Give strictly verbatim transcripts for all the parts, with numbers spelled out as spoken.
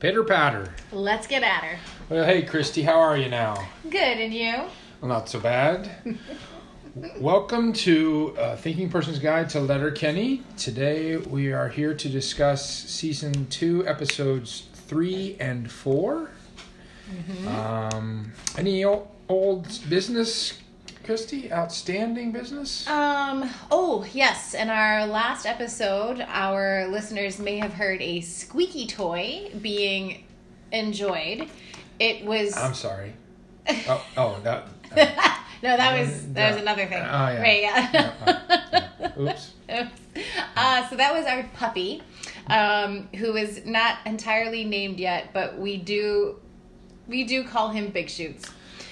Pitter patter. Let's get at her. Well, hey, Christy, how are you now? Good, and you? Well, not so bad. Welcome to uh, Thinking Person's Guide to Letterkenny. Today we are here to discuss Season two, Episodes three and four. Mm-hmm. Um, any old, old business, Christy? Outstanding business? Um. Oh, yes. In our last episode, our listeners may have heard a squeaky toy being enjoyed. It was... I'm sorry. Oh, oh that... Uh... No, that was that was another thing. Oh, yeah. Right, yeah. No, no, no. Oops. Oops. Uh, so that was our puppy, um, who is not entirely named yet, but we do we do call him Big Shoots.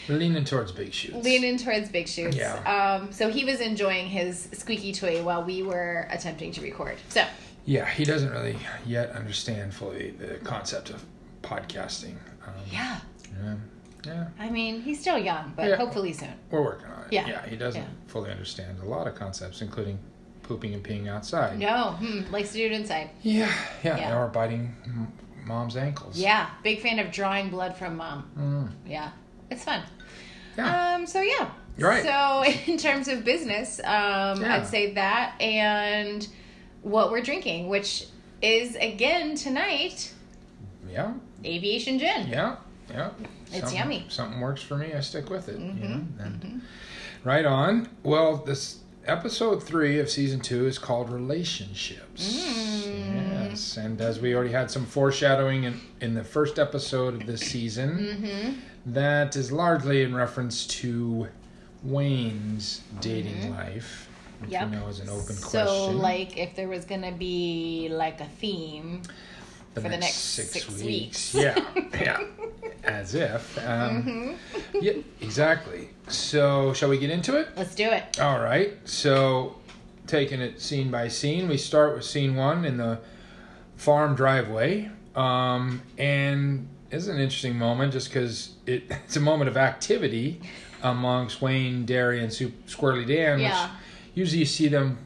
Leaning towards Big Shoots. Leaning towards Big Shoots. Yeah. Um, so he was enjoying his squeaky toy while we were attempting to record. So. Yeah, he doesn't really yet understand fully the concept of podcasting. Um, yeah. Yeah. Yeah. I mean, he's still young, but yeah. Hopefully soon. We're working on it. Yeah, yeah he doesn't yeah. fully understand a lot of concepts, including pooping and peeing outside. No, hmm. likes to do it inside. Yeah, yeah, yeah. Or biting mom's ankles. Yeah, big fan of drawing blood from mom. Mm. Yeah, it's fun. Yeah. Um. So, yeah. You're right. So, in terms of business, um, yeah. I'd say that and what we're drinking, which is, again, tonight... Yeah. Aviation gin. Yeah, yeah. It's something, yummy. Something works for me, I stick with it. Mm-hmm. You know? And mm-hmm. Right on. Well, this episode three of season two is called Relationships. Mm. Yes. And as we already had some foreshadowing in, in the first episode of this season, mm-hmm. that is largely in reference to Wayne's dating mm-hmm. life. Which yep. we know is an open so, question. So, like, if there was going to be, like, a theme... The for next the next six, six weeks. weeks. Yeah, yeah. As if. Um, mm-hmm. Yeah, exactly. So, shall we get into it? Let's do it. All right. So, taking it scene by scene, we start with scene one in the farm driveway. Um, and it's an interesting moment just because it, it's a moment of activity amongst Wayne, Darry, and Squirrely Dan, yeah. which usually you see them...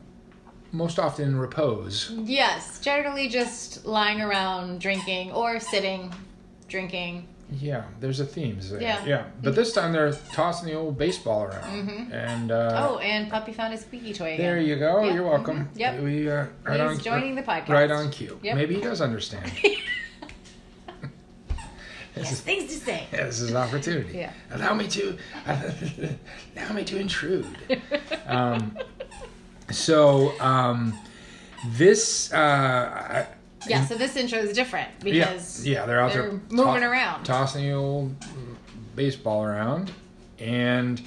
most often in repose. Yes, generally just lying around drinking or sitting, drinking. Yeah, there's a theme there. Yeah. yeah. But this time they're tossing the old baseball around. Mm-hmm. And uh, oh, and Puppy found his squeaky toy again. There you go. Yep. You're welcome. Mm-hmm. Yep. We, uh, right He's on, joining uh, the podcast. Right on cue. Yep. Maybe he does understand. He has things to say. Yeah, this is an opportunity. Yeah. Allow me to, allow me to intrude. Um... So, um, this, uh... Yeah, so this intro is different because yeah, yeah, they're out they're there moving to- around. Tossing the old baseball around. And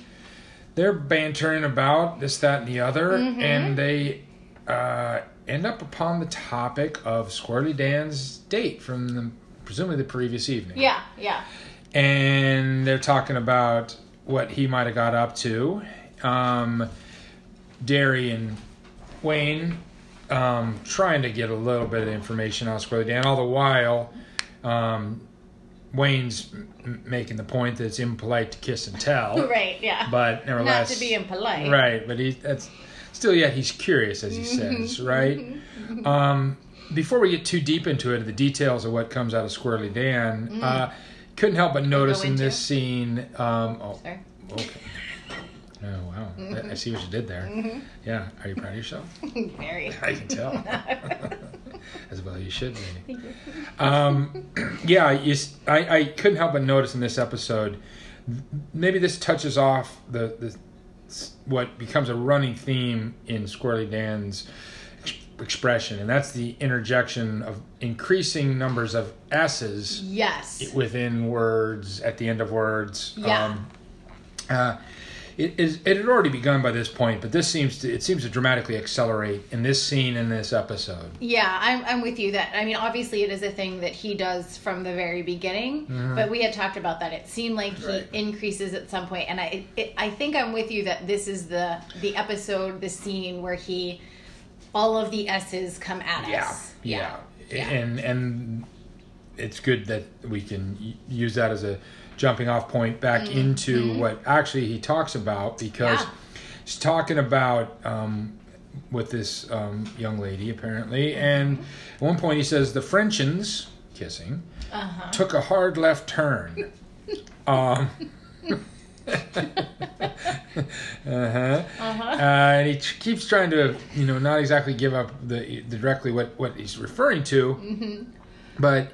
they're bantering about this, that, and the other. Mm-hmm. And they uh, end up upon the topic of Squirrely Dan's date from the, presumably the previous evening. Yeah, yeah. And they're talking about what he might have got up to. Um... Darry and Wayne um, trying to get a little bit of information out of Squirrely Dan. All the while, um, Wayne's m- making the point that it's impolite to kiss and tell. Right, yeah. But nevertheless... Not to be impolite. Right, but he, that's still yet yeah, he's curious, as he says, right? Um, before we get too deep into it, the details of what comes out of Squirrely Dan, mm. uh, couldn't help but notice in this scene... Um, oh, Sorry. Okay. Oh, wow. Mm-hmm. I see what you did there. Mm-hmm. Yeah. Are you proud of yourself? Very. I can tell. As well you should be. Thank you. Um, yeah, you, I, I couldn't help but notice in this episode, maybe this touches off the, the what becomes a running theme in Squirrely Dan's ex- expression, and that's the interjection of increasing numbers of S's yes. within words, at the end of words. Yeah. Um, uh, It is. It had already begun by this point, but this seems to it seems to dramatically accelerate in this scene in this episode. Yeah, I'm I'm with you that I mean obviously it is a thing that he does from the very beginning, mm-hmm. but we had talked about that. It seemed like he right. increases at some point, and I it, I think I'm with you that this is the the episode, the scene where he all of the S's come at yeah. us. Yeah, yeah, and and it's good that we can use that as a jumping off point back mm-hmm. into mm-hmm. what actually he talks about because yeah. he's talking about um, with this um, young lady apparently and mm-hmm. at one point he says the Frenchins kissing, uh-huh. took a hard left turn. um, uh-huh. Uh-huh. Uh, and he ch- keeps trying to, you know, not exactly give up the, the directly what, what he's referring to, mm-hmm. but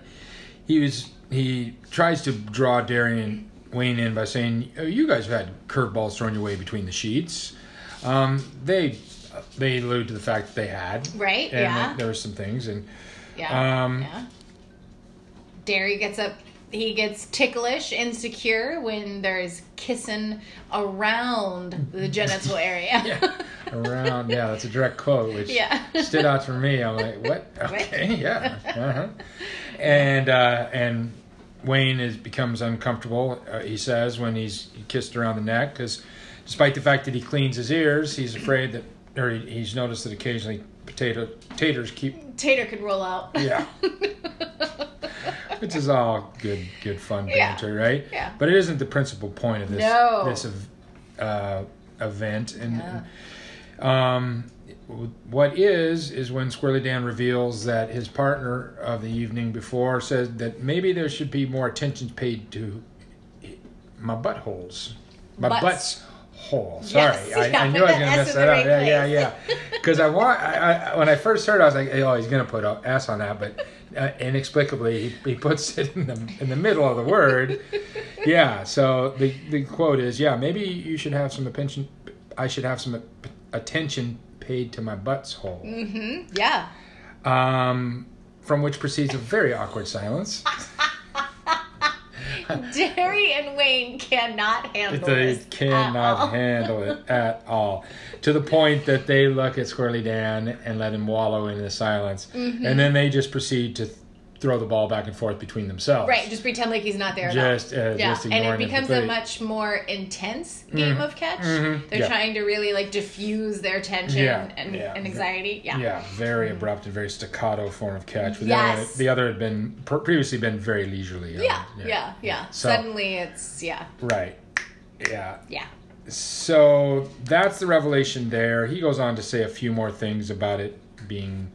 he was he tries to draw Darry and Wayne in by saying, oh, you guys have had curveballs thrown your way between the sheets. Um, they they allude to the fact that they had. Right, and yeah. there were some things. And yeah, um, yeah. Darry gets up. He gets ticklish, insecure when there's kissing around the genital area. Yeah. Around, yeah, that's a direct quote, which yeah. stood out for me. I'm like, what? Okay, yeah. Uh-huh. And uh, and Wayne is becomes uncomfortable, uh, he says, when he's kissed around the neck, because despite the fact that he cleans his ears, he's afraid that, or he, he's noticed that occasionally potato taters keep... Tater could roll out. Yeah. Which is all good, good fun banter, yeah. right? Yeah. But it isn't the principal point of this no. this uh, event. And yeah. um, what is is when Squirrely Dan reveals that his partner of the evening before said that maybe there should be more attention paid to my buttholes, my butts. butts. Hole. Sorry, yes, I, yeah, I knew I was gonna mess that up. Yeah, yeah, yeah. Because I want. I, I, when I first heard, I was like, "Oh, he's gonna put ass on that," but uh, inexplicably, he, he puts it in the in the middle of the word. Yeah. So the the quote is, "Yeah, maybe you should have some attention. I should have some attention paid to my butts hole." Mm-hmm. Yeah. Um, from which proceeds a very awkward silence. Darry and Wayne cannot handle they this. They cannot handle it at all. To the point that they look at Squirrely Dan and let him wallow in the silence. Mm-hmm. And then they just proceed to th- throw the ball back and forth between themselves. Right, just pretend like he's not there. Just, uh, yeah. just ignore him. And it becomes a much more intense game mm-hmm. of catch. Mm-hmm. They're yeah. trying to really like diffuse their tension yeah. and, yeah. and anxiety. Yeah, yeah. very mm-hmm. abrupt and very staccato form of catch. With yes. The other, the other had been previously been very leisurely. Yeah, yeah, yeah. yeah. yeah. So, suddenly it's, yeah. Right, yeah. Yeah. So that's the revelation there. He goes on to say a few more things about it being...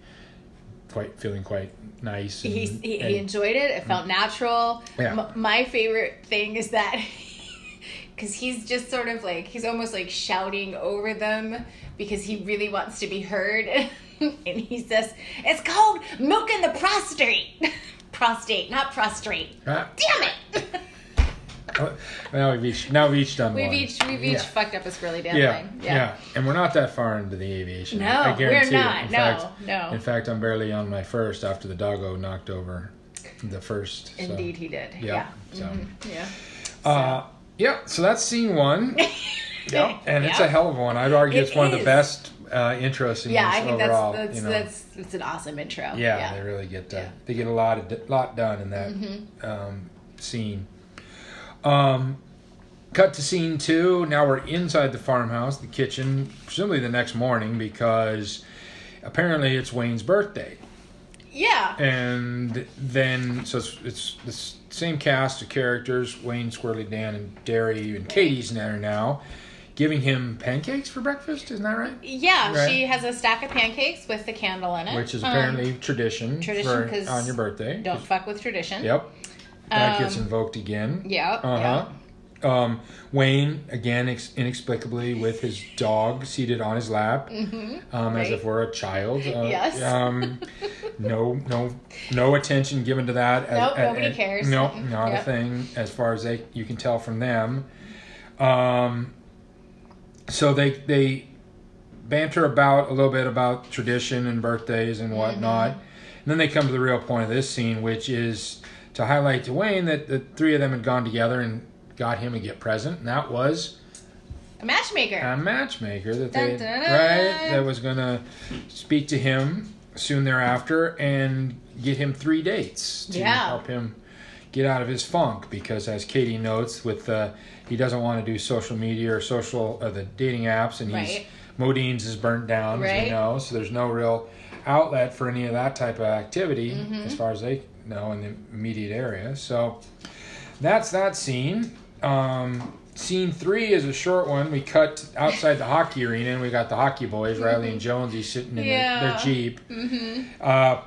Quite feeling quite nice. And, he he, and, he enjoyed it. It felt natural. Yeah. M- my favorite thing is that because he's just sort of like he's almost like shouting over them because he really wants to be heard, and he says it's called milking the prostate, prostate, not prostrate. Huh? Damn it. Now we've each, now we've each done we've one. Each, we've each yeah. fucked up a Squirrely Dan yeah. line. Yeah. yeah, and we're not that far into the aviation. No, I guarantee we're not. It. In no, fact, no. In fact, I'm barely on my first after the doggo knocked over the first. So. Indeed he did. Yeah. Yeah. So, mm-hmm. yeah. So. Uh, yeah, so that's scene one. yeah, and it's yeah. a hell of a one. I'd argue it it's one is. of the best uh, intro scenes yeah, I think overall. That's, that's, you know. that's, that's an awesome intro. Yeah, yeah. they really get to, yeah. they get a lot, of, lot done in that mm-hmm. um, scene. Um, cut to scene two. Now we're inside the farmhouse, the kitchen, presumably the next morning because apparently it's Wayne's birthday. Yeah. And then, so it's, it's the same cast of characters, Wayne, Squirrely Dan, and Darry, and Katie's in there now, giving him pancakes for breakfast, isn't that right? Yeah, right? She has a stack of pancakes with the candle in it. Which is apparently um, tradition, tradition for, on your birthday. Don't fuck with tradition. Yep. That gets invoked again. Yeah. Uh-huh. Yep. Um, Wayne, again, ex- inexplicably with his dog seated on his lap, mm-hmm, um, right. as if we're a child. Uh, yes. Um, no, no, no attention given to that. No, nope, nobody at, cares. No, not yep. a thing as far as they you can tell from them. Um, so they they banter about a little bit about tradition and birthdays and whatnot, mm-hmm. and then they come to the real point of this scene, which is. To highlight to Wayne that the three of them had gone together and got him a gift present, and that was a matchmaker. A matchmaker that they dun, dun, dun. right that was gonna speak to him soon thereafter and get him three dates to yeah. help him get out of his funk because, as Katie notes, with uh, he doesn't want to do social media or social uh, the dating apps, and he's right. Modean's is burnt down, right. as you know, so there's no real outlet for any of that type of activity mm-hmm. as far as they. No, in the immediate area. So that's that scene. Um, scene three is a short one. We cut outside the hockey arena, and we got the hockey boys, Riley and Jonesy, sitting in yeah. their, their Jeep. Mm-hmm. Uh,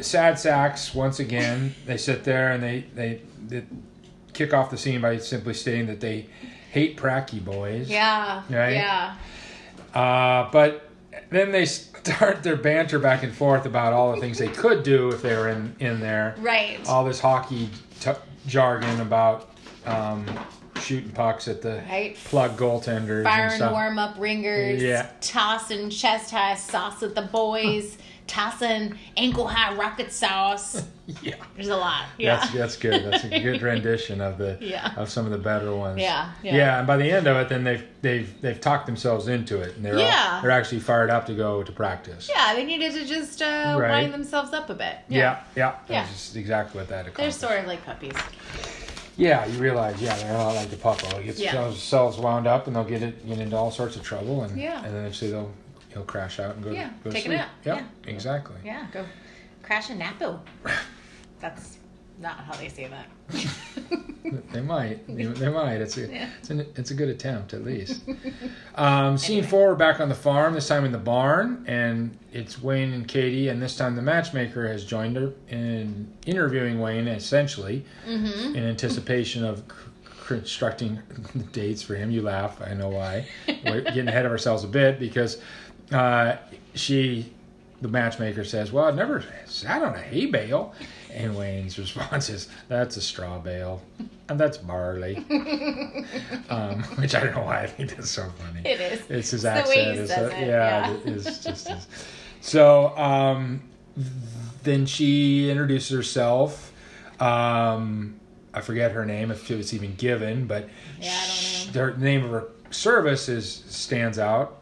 sad sacks once again. They sit there and they, they they kick off the scene by simply stating that they hate pracky boys. Yeah. Right? Yeah. Uh, but then they start their banter back and forth about all the things they could do if they were in, in there. Right. All this hockey t- jargon about um, shooting pucks at the right. plug goaltenders. Firing warm-up ringers. Yeah. Tossing chest-high sauce at the boys. Tossing ankle-high rocket sauce. Yeah. There's a lot. Yeah. That's, that's good. That's a good rendition of the yeah. of some of the better ones. Yeah. Yeah. Yeah, and by the end of it, then they've they've they've talked themselves into it, and they're yeah. all, they're actually fired up to go to practice. Yeah, they needed to just uh, right. wind themselves up a bit. Yeah. Yeah. Yeah. yeah. That's just exactly what that accomplished. They're sort of like puppies. Yeah, you realize, yeah, they're all like the puppy. They'll get yeah. themselves wound up, and they'll get it get into all sorts of trouble, and yeah. and then eventually they'll he'll crash out and go. Yeah, go take to sleep. A nap. Yep, yeah, exactly. Yeah, go crash a napo. That's not how they say that. They might. They, they might. It's a, yeah. it's, an, it's a good attempt, at least. Um, scene anyway. four, we're back on the farm, this time in the barn, and it's Wayne and Katie, and this time the matchmaker has joined her in interviewing Wayne, essentially, mm-hmm. in anticipation of constructing dates for him. You laugh. I know why. We're getting ahead of ourselves a bit, because uh, she... the matchmaker says, well, I've never sat on a hay bale. And Wayne's response is, that's a straw bale. And that's barley. um, which I don't know why I think that's so funny. It is. It's his it's accent. It's a, it. Yeah, yeah. It is just his. So um, then she introduces herself. Um, I forget her name, if it was even given, but yeah, I don't know. Her name of her service is stands out.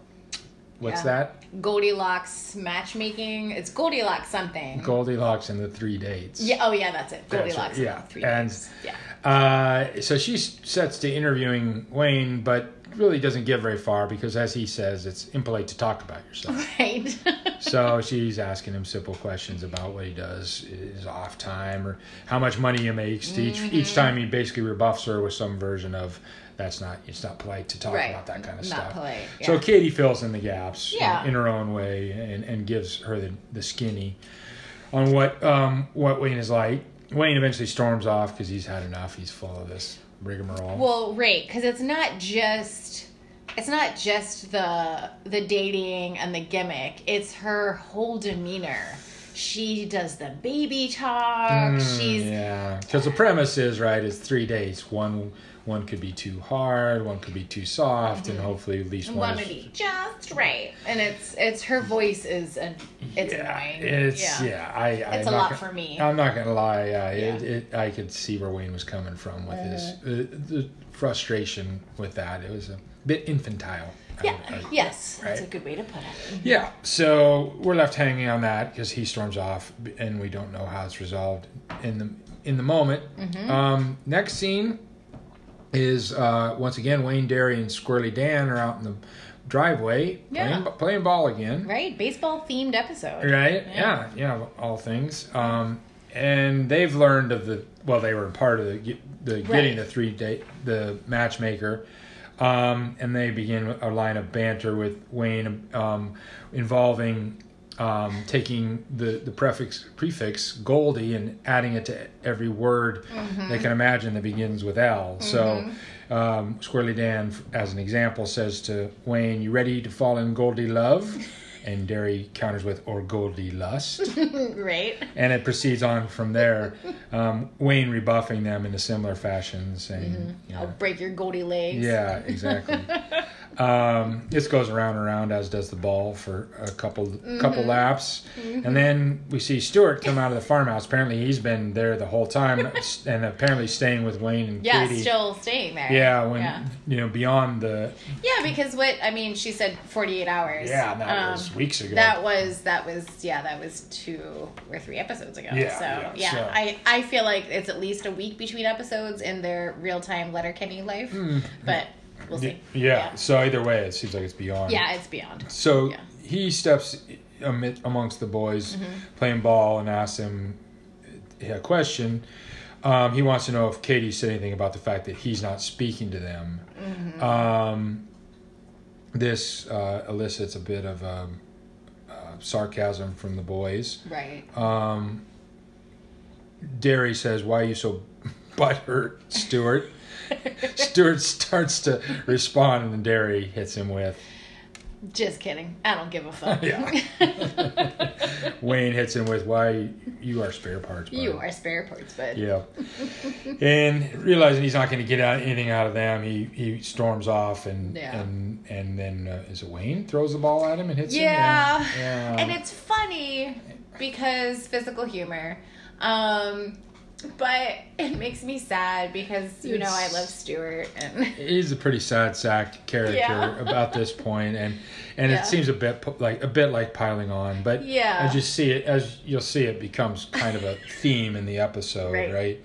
What's yeah. that? Goldilocks matchmaking. It's Goldilocks something. Goldilocks and the three dates. Yeah. Oh, yeah, that's it. Goldilocks that's right. yeah. and the three and, dates. Yeah. Uh, so she sets to interviewing Wayne, but really doesn't get very far because, as he says, it's impolite to talk about yourself. Right. So she's asking him simple questions about what he does, his off time, or how much money he makes. Mm-hmm. Each each time he basically rebuffs her with some version of, That's not, it's not polite to talk right. about that kind of not stuff. Not polite. Yeah. So Katie fills in the gaps yeah. in her own way and, and gives her the, the skinny on what um, what Wayne is like. Wayne eventually storms off because he's had enough. He's full of this rigmarole. Well, right, because it's not just it's not just the the dating and the gimmick. It's her whole demeanor. She does the baby talk. Mm, She's yeah, because the premise is right. It's three dates. One. One could be too hard, one could be too soft, mm-hmm. and hopefully at least one, one would is... be just right. And it's it's her voice is an, it's yeah, annoying. It's yeah, yeah I, I it's a lot gonna, for me. I'm not gonna lie, uh, yeah. it, it, I could see where Wayne was coming from with uh, his uh, the frustration with that. It was a bit infantile. Yeah. I would, I, yes, right? That's a good way to put it. Yeah. So we're left hanging on that because he storms off, and we don't know how it's resolved in the in the moment. Mm-hmm. Um, next scene. Is uh, once again Wayne, Darry, and Squirrely Dan are out in the driveway yeah. playing, playing ball again. Right, baseball themed episode. Right, yeah, yeah, yeah all things. Um, and they've learned of the well, they were part of the, the right. getting the three date the matchmaker, um, and they begin a line of banter with Wayne um, involving um, taking the the prefix prefix Goldie and adding it to every word mm-hmm. they can imagine that begins with L. Mm-hmm. So um, Squirrely Dan, as an example, says to Wayne, "You ready to fall in Goldie love?" And Darry counters with, "Or Goldie lust." Right. And it proceeds on from there. Um, Wayne rebuffing them in a similar fashion, saying, mm-hmm. you know, "I'll break your Goldie legs." Yeah, exactly. Um, this goes around and around, as does the ball, for a couple mm-hmm. couple laps. Mm-hmm. And then we see Stuart come out of the farmhouse. Apparently he's been there the whole time and apparently staying with Wayne and yeah, Katie. Yeah, still staying there. Yeah, when yeah. you know, beyond the... Yeah, because what, I mean, she said forty-eight hours. Yeah, that um, was weeks ago. That was, that was, yeah, that was two or three episodes ago. Yeah, so, yeah. yeah. So. I, I feel like it's at least a week between episodes in their real-time Letterkenny life. Mm-hmm. But... We'll see. Yeah. yeah, so either way, it seems like it's beyond. Yeah, it's beyond. So yeah. he steps amid, amongst the boys mm-hmm. playing ball and asks him a question. Um, he wants to know if Katie said anything about the fact that he's not speaking to them. Mm-hmm. Um, this uh, elicits a bit of a, a sarcasm from the boys. Right. Um, Darry says, "Why are you so butthurt, Stuart?" Stuart starts to respond, and Darry hits him with, "Just kidding. I don't give a fuck." Yeah. Wayne hits him with, "Why you are spare parts, bud." You are spare parts, bud. Yeah. And realizing he's not going to get out anything out of them, he, he storms off, and yeah. and and then uh, is it Wayne throws the ball at him and hits yeah. him? Yeah. And it's funny because physical humor, um, but it makes me sad because you it's, know I love Stuart, and he's a pretty sad sack character yeah. about this point, and and yeah. it seems a bit like a bit like piling on, but yeah. as you see it, as you'll see, it becomes kind of a theme in the episode, right? right?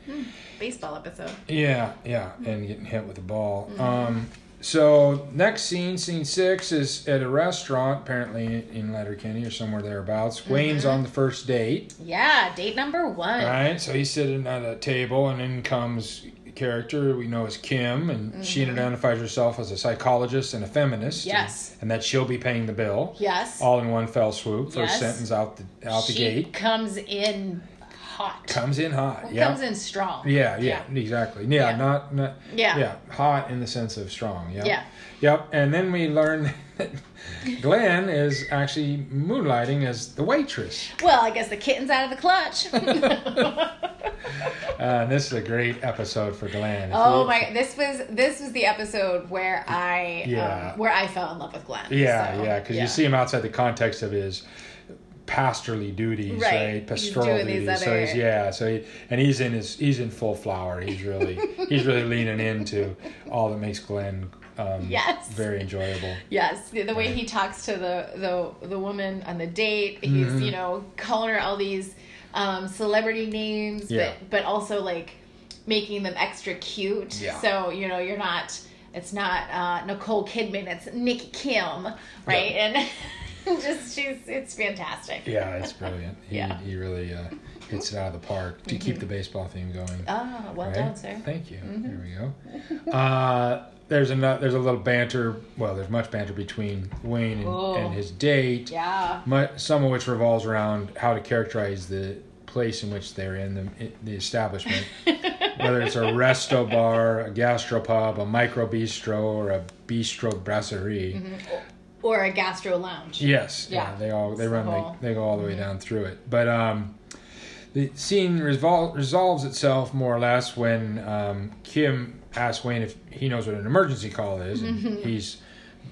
Baseball episode. Yeah, yeah, and getting hit with the ball. Mm-hmm. Um, so next scene, scene six, is at a restaurant, apparently in Letterkenny or somewhere thereabouts. Mm-hmm. Wayne's on the first date. Yeah, date number one. Right, so he's sitting at a table, and in comes a character we know as Kim, and mm-hmm. she identifies herself as a psychologist and a feminist. Yes. And, and that she'll be paying the bill. Yes. All in one fell swoop. First yes. sentence out the out she the gate. She comes in hot. Comes in hot. Well, yeah. Comes in strong. Yeah, yeah, yeah. exactly. Yeah, yeah, not not. Yeah. Yeah, hot in the sense of strong. Yep. Yeah. Yep. And then we learn that Glenn is actually moonlighting as the waitress. Well, I guess the kitten's out of the clutch. uh, this is a great episode for Glenn. If oh my! This was this was the episode where I yeah. um, where I fell in love with Glenn. Yeah, so, yeah, because yeah. you see him outside the context of his pastorally duties, right? right? Pastoral duties. Other... So he's yeah. So he and he's in his he's in full flower. He's really he's really leaning into all that makes Glenn um, yes. very enjoyable. Yes, the, the way he talks to the the the woman on the date. He's mm-hmm. you know calling her all these um, celebrity names, yeah. but but also like making them extra cute. Yeah. So you know you're not. It's not uh, Nicole Kidman. It's Nick Kim, right? Yeah. And. Just she's it's fantastic. Yeah, it's brilliant. He yeah. he really uh, hits it out of the park to mm-hmm. keep the baseball theme going. Ah, oh, well right? done, sir. Thank you. Mm-hmm. Here we go. Uh, there's a there's a little banter. Well, there's much banter between Wayne and, and his date. Yeah. Much, some of which revolves around how to characterize the place in which they're in the the establishment, whether it's a resto bar, a gastropub, a micro bistro, or a bistro brasserie. Mm-hmm. Or a gastro lounge. Yes. Yeah. yeah they all they run cool. they, they go all the way mm-hmm. down through it. But um, the scene resol- resolves itself more or less when um, Kim asks Wayne if he knows what an emergency call is, and mm-hmm. he's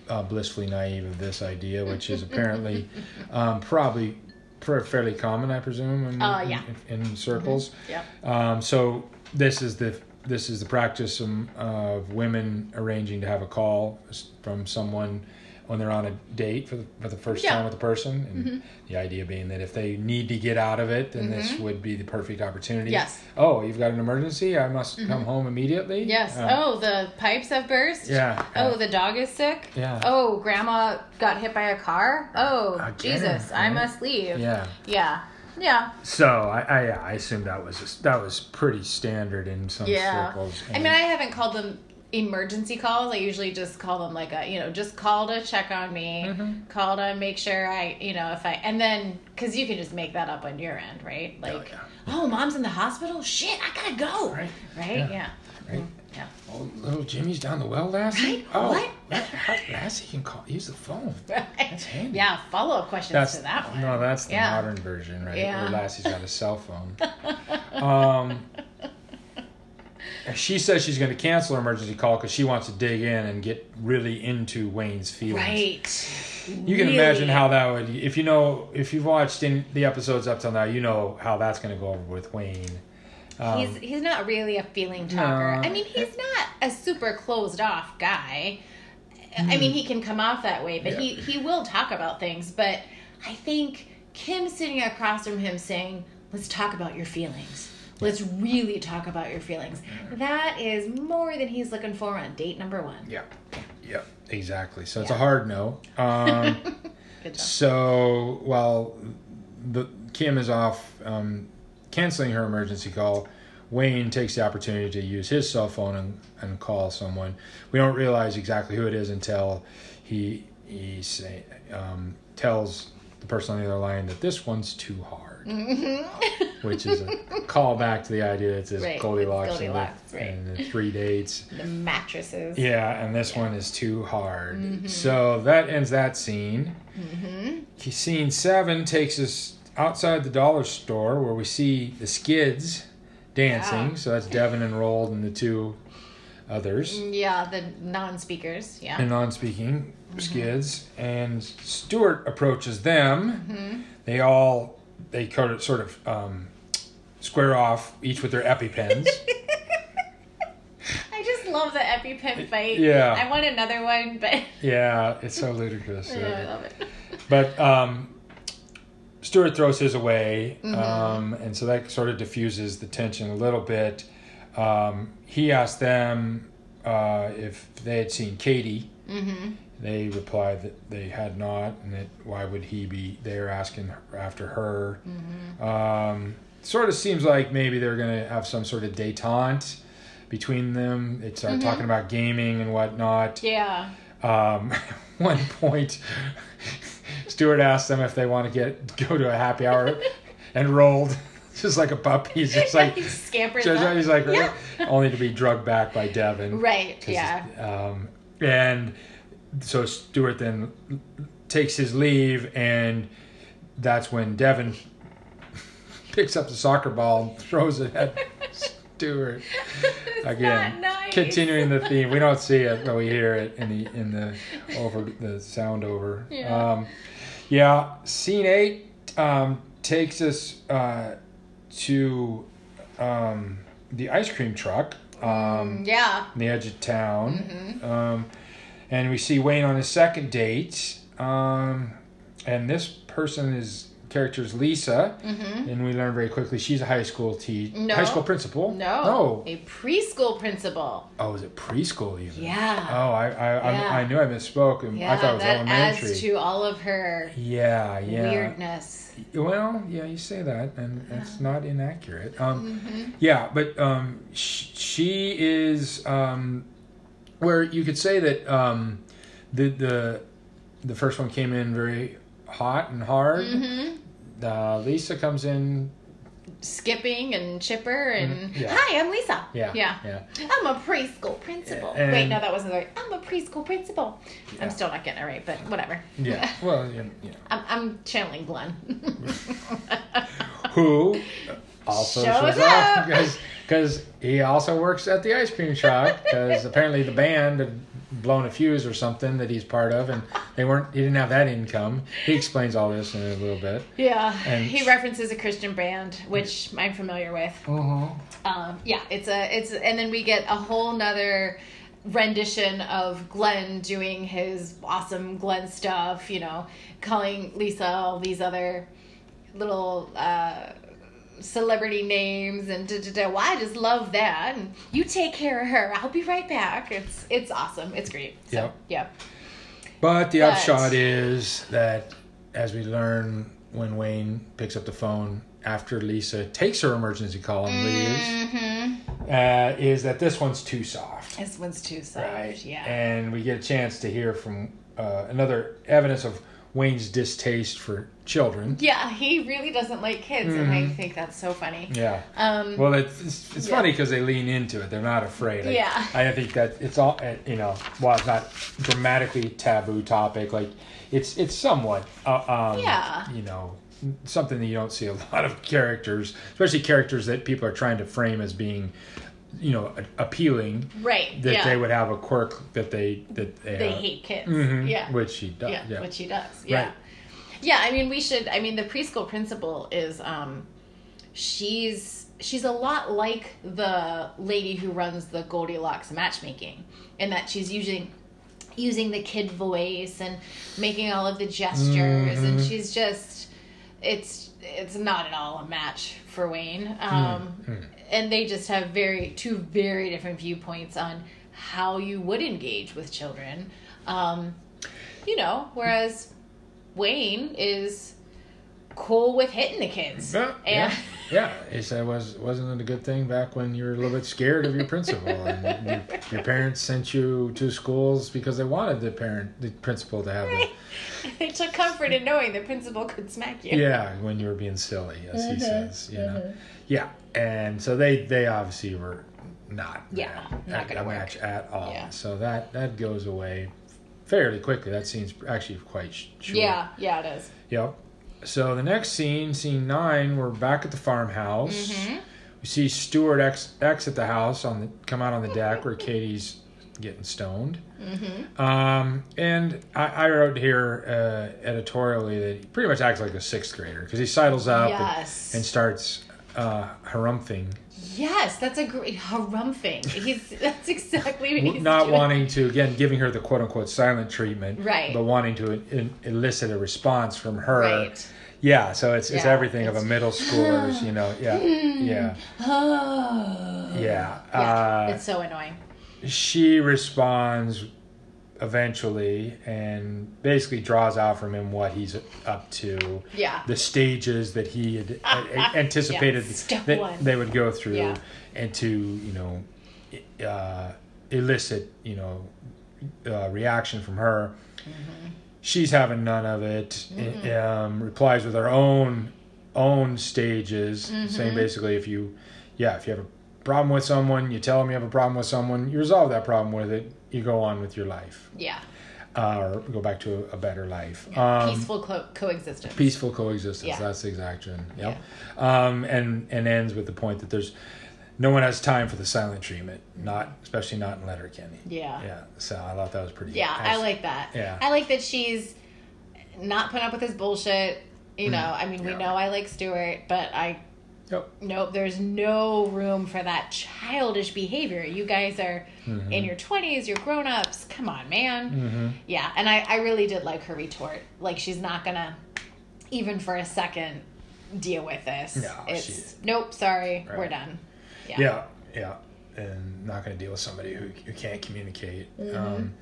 uh, blissfully naive of this idea, which is apparently um, probably fairly common, I presume, in uh, yeah. in, in circles. Mm-hmm. Yeah. Um, so this is the. This is the practice of women arranging to have a call from someone when they're on a date for the, for the first yeah. time with a person. And mm-hmm. the idea being that if they need to get out of it, then mm-hmm. this would be the perfect opportunity. Yes. Oh, you've got an emergency? I must mm-hmm. come home immediately? Yes. Um, oh, the pipes have burst? Yeah. Uh, oh, the dog is sick? Yeah. Oh, grandma got hit by a car? Oh, again, Jesus, right? I must leave. Yeah. Yeah. Yeah. So I, I I assume that was just, that was pretty standard in some yeah. circles. And I mean, I haven't called them emergency calls. I usually just call them like a you know just call to check on me, mm-hmm. call to make sure I you know if I and then because you can just make that up on your end, right? Like, oh, yeah. oh mom's in the hospital. Shit, I gotta go. Right. Right. Yeah. yeah. Right. Mm-hmm. Yeah. Oh, little Jimmy's down the well, Lassie? Right? Oh, what? Lassie can call, use the phone. Right. That's handy. Yeah, follow-up questions that's, to that one. No, that's the yeah. modern version, right? Yeah. Where Lassie's got a cell phone. um, she says she's going to cancel her emergency call because she wants to dig in and get really into Wayne's feelings. Right. You can really? imagine how that would, if you know, if you've watched in the episodes up till now, you know how that's going to go over with Wayne. Um, he's he's not really a feeling talker. No. I mean, he's not a super closed off guy. I mean, he can come off that way, but yeah. he, he will talk about things. But I think Kim sitting across from him saying, "Let's talk about your feelings. Let's really talk about your feelings." That is more than he's looking for on date number one. Yeah, yeah, exactly. So yeah. it's a hard no. Um, Good job. So while the Kim is off. Um, Canceling her emergency call, Wayne takes the opportunity to use his cell phone and, and call someone. We don't realize exactly who it is until he he say, um, tells the person on the other line that this one's too hard. Mm-hmm. Which is a callback to the idea that says right. Goldilocks, it's Goldilocks and, the, right. and the three dates. The mattresses. Yeah, and this yeah. one is too hard. Mm-hmm. So that ends that scene. Mm-hmm. Scene seven takes us outside the dollar store where we see the Skids dancing. Yeah. So that's Devin and Roald and the two others. Yeah, the non-speakers. Yeah. The non-speaking mm-hmm. Skids. And Stuart approaches them. Mm-hmm. They all... They sort of um, square off, each with their EpiPens. I just love the EpiPen fight. Yeah. I want another one, but... Yeah, it's so ludicrous. Yeah, right? I love it. But um, Stuart throws his away, mm-hmm. um, and so that sort of diffuses the tension a little bit. Um, he asked them uh, if they had seen Katie. Mm-hmm. They replied that they had not, and that why would he be there asking after her? Mm-hmm. Um, sort of seems like maybe they're going to have some sort of détente between them. They start mm-hmm. talking about gaming and whatnot. Yeah. Um, at one point, Stuart asked them if they want to get go to a happy hour, and Roald, just like a puppy, he's just like he's scampering. Just, he's like yeah. only to be drugged back by Devin. Right. Yeah. Um, and. So Stuart then takes his leave, and that's when Devin picks up the soccer ball and throws it at Stuart. Again, nice. Continuing the theme. We don't see it, but we hear it in the in the over the sound over. Yeah. Um, yeah. Scene eight um, takes us uh, to um, the ice cream truck. Um, yeah. On the edge of town. Mm-hmm. Um, And we see Wayne on his second date. Um, and this person is character is Lisa. Mm-hmm. And we learn very quickly she's a high school teacher. No. High school principal. No. No. A preschool principal. Oh, is it preschool even? Yeah. Oh, I I, yeah. I, I knew I misspoke. And yeah, I thought it was that elementary. Adds to all of her yeah, yeah. weirdness. Well, yeah, you say that, and yeah. that's not inaccurate. Um, mm-hmm. Yeah, but um, sh- she is... Um, where you could say that um, the the the first one came in very hot and hard. Mm-hmm. Uh, Lisa comes in skipping and chipper and yeah. Hi, I'm Lisa. Yeah, yeah, yeah. I'm a preschool principal. And Wait, no, that wasn't the right. I'm a preschool principal. Yeah. I'm still not getting it right, but whatever. Yeah. Well, yeah. yeah. I'm, I'm channeling Glenn, who also shows, shows up because. Because he also works at the ice cream shop. Because apparently the band had blown a fuse or something that he's part of, and they weren't. He didn't have that income. He explains all this in a little bit. Yeah, and he references a Christian band, which I'm familiar with. Uh-huh. Um, yeah, it's a it's, and then we get a whole nother rendition of Glenn doing his awesome Glenn stuff. You know, calling Lisa all these other little. Uh, celebrity names and da, da, da. Well, I just love that, and you take care of her, I'll be right back. It's it's awesome, it's great. So, yeah yeah but the but, upshot is that, as we learn when Wayne picks up the phone after Lisa takes her emergency call and mm-hmm. leaves, uh, is that this one's too soft this one's too soft right? Yeah, and we get a chance to hear from uh, another evidence of Wayne's distaste for children. Yeah, he really doesn't like kids, mm-hmm. and I think that's so funny. Yeah. Um, well, it's it's, it's yeah. funny because they lean into it; they're not afraid. I, yeah. I think that it's all you know. While it's not dramatically taboo topic, like it's it's somewhat. Uh, um, yeah. You know, something that you don't see a lot of characters, especially characters that people are trying to frame as being. You know, appealing. Right. That yeah. they would have a quirk that they that they, they hate kids. Mm-hmm, yeah. Which he does. Yeah, yeah. Which he does. Yeah. Right. Yeah. I mean, we should. I mean, the preschool principal is. Um, she's she's a lot like the lady who runs the Goldilocks matchmaking, in that she's using using the kid voice and making all of the gestures, mm-hmm. and she's just it's it's not at all a match for Wayne. Um, mm-hmm. And they just have very two very different viewpoints on how you would engage with children. Um, you know, whereas Wayne is cool with hitting the kids. Yeah, and yeah, yeah. It was, wasn't it a good thing back when you were a little bit scared of your principal and your, your parents sent you to schools because they wanted the parent, the principal to have it. Right. They took comfort in knowing the principal could smack you. Yeah, when you were being silly, as mm-hmm. he says. You mm-hmm. know, yeah, and so they they obviously were not yeah not gonna a match work. At all. Yeah. So that that goes away fairly quickly. That scene's actually quite short. Yeah, yeah, it is. Yep. So the next scene, scene nine, we're back at the farmhouse. Mm-hmm. We see Stuart ex- exit the house, on the, come out on the deck where Katie's getting stoned. Mm-hmm. Um, and I, I wrote here uh, editorially that he pretty much acts like a sixth grader because he sidles up yes. and, and starts uh, harumphing. Yes, that's a great harumphing. He's that's exactly what he's not doing. Wanting to again giving her the quote unquote silent treatment, right? But wanting to in, elicit a response from her, right? Yeah, so it's yeah. it's everything it's, of a middle schooler's, you know, yeah, yeah, yeah. yeah uh, it's so annoying. She responds eventually and basically draws out from him what he's up to, yeah, the stages that he had anticipated yeah. that one. They would go through, yeah. and to, you know, uh, elicit, you know, uh, reaction from her. Mm-hmm. She's having none of it. Mm-hmm. It um, replies with her own own stages, mm-hmm. saying basically if you, yeah, if you have a problem with someone, you tell them you have a problem with someone, you resolve that problem with it. You go on with your life. Yeah. Uh, or go back to a, a better life. Yeah. Um, peaceful co- coexistence. Peaceful coexistence. Yeah. That's the exact one. Yep. Yeah. Um, and, and ends with the point that there's no one has time for the silent treatment. Not especially not in Letterkenny. Yeah. Yeah. So I thought that was pretty. Yeah, awesome. I like that. Yeah. I like that she's not putting up with his bullshit. You know, mm. I mean, yeah. we know I like Stuart, but I. Nope. Nope. There's no room for that childish behavior. You guys are mm-hmm. in your twenties. You're grown-ups. Come on, man. Mm-hmm. Yeah. And I, I really did like her retort. Like, she's not going to, even for a second, deal with this. No, it's, she, nope, sorry. Right. We're done. Yeah. Yeah. Yeah. And not going to deal with somebody who, who can't communicate. Mm-hmm. Um,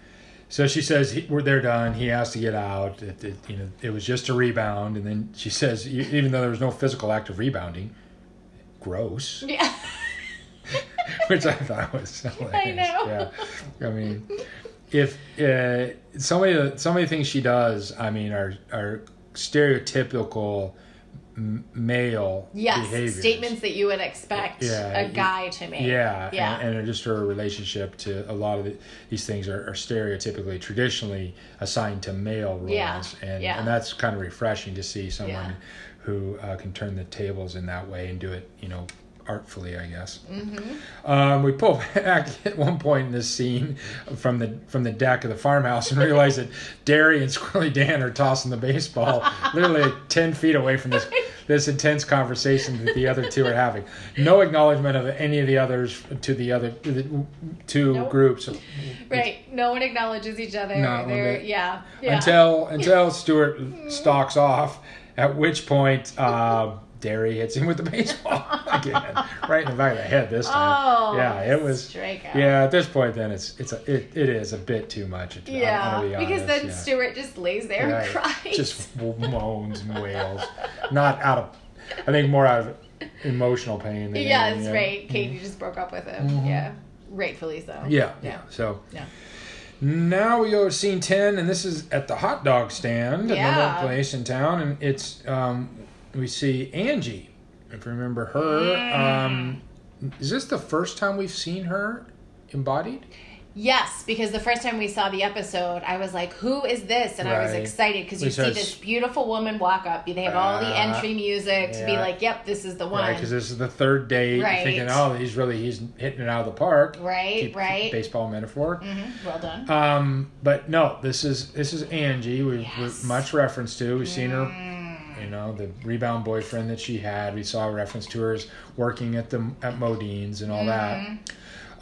so she says, he, we're, they're done. He has to get out. It, it, you know, it was just a rebound. And then she says, even though there was no physical act of rebounding, gross. Yeah. Which I thought was hilarious. I know. Yeah. I mean, if uh, so many so many things she does, I mean, are are stereotypical m- male yes, behaviors. Statements that you would expect yeah, a guy to make. Yeah. Yeah. And, and just her relationship to a lot of the, these things are, are stereotypically, traditionally assigned to male roles, yeah. and yeah. and that's kind of refreshing to see someone. Yeah. who uh, can turn the tables in that way and do it, you know, artfully, I guess. Mm-hmm. Um, we pull back at one point in this scene from the from the deck of the farmhouse and realize that Darry and Squirrely Dan are tossing the baseball literally ten feet away from this this intense conversation that the other two are having. No acknowledgement of any of the others to the other to the two nope. groups. Right. It's, no one acknowledges each other. Not they, yeah, yeah. Until, until Stuart stalks off. At which point, uh, Darry hits him with the baseball again, right in the back of the head this time. Oh, yeah, it was. Strikeout. Yeah, at this point, then it's it's a, it it is a bit too much. It, yeah, I, be honest, because then yeah. Stuart just lays there yeah, and cries, just moans and wails, not out of, I think more out of emotional pain. Than yeah, that's right. Katie mm-hmm. just broke up with him. Mm-hmm. Yeah, rightfully so. Yeah, yeah. yeah. So. Yeah. Now we go to scene ten, and this is at the hot dog stand, yeah. another place in town, and it's um, we see Angie, if you remember her. Mm. Um, is this the first time we've seen her embodied? Yes, because the first time we saw the episode, I was like, who is this? And right. I was excited because you see this beautiful woman walk up. They have uh, all the entry music yeah. to be like, yep, this is the one. Right, because this is the third date. Right. Thinking, oh, he's really, he's hitting it out of the park. Right, keep, right. Keep baseball metaphor. Mm-hmm. Well done. Um, but no, this is this is Angie. We've yes. much reference to. We've seen mm. her. You know, the rebound boyfriend that she had. We saw a reference to her as working at, the, at Modean's and all mm. that.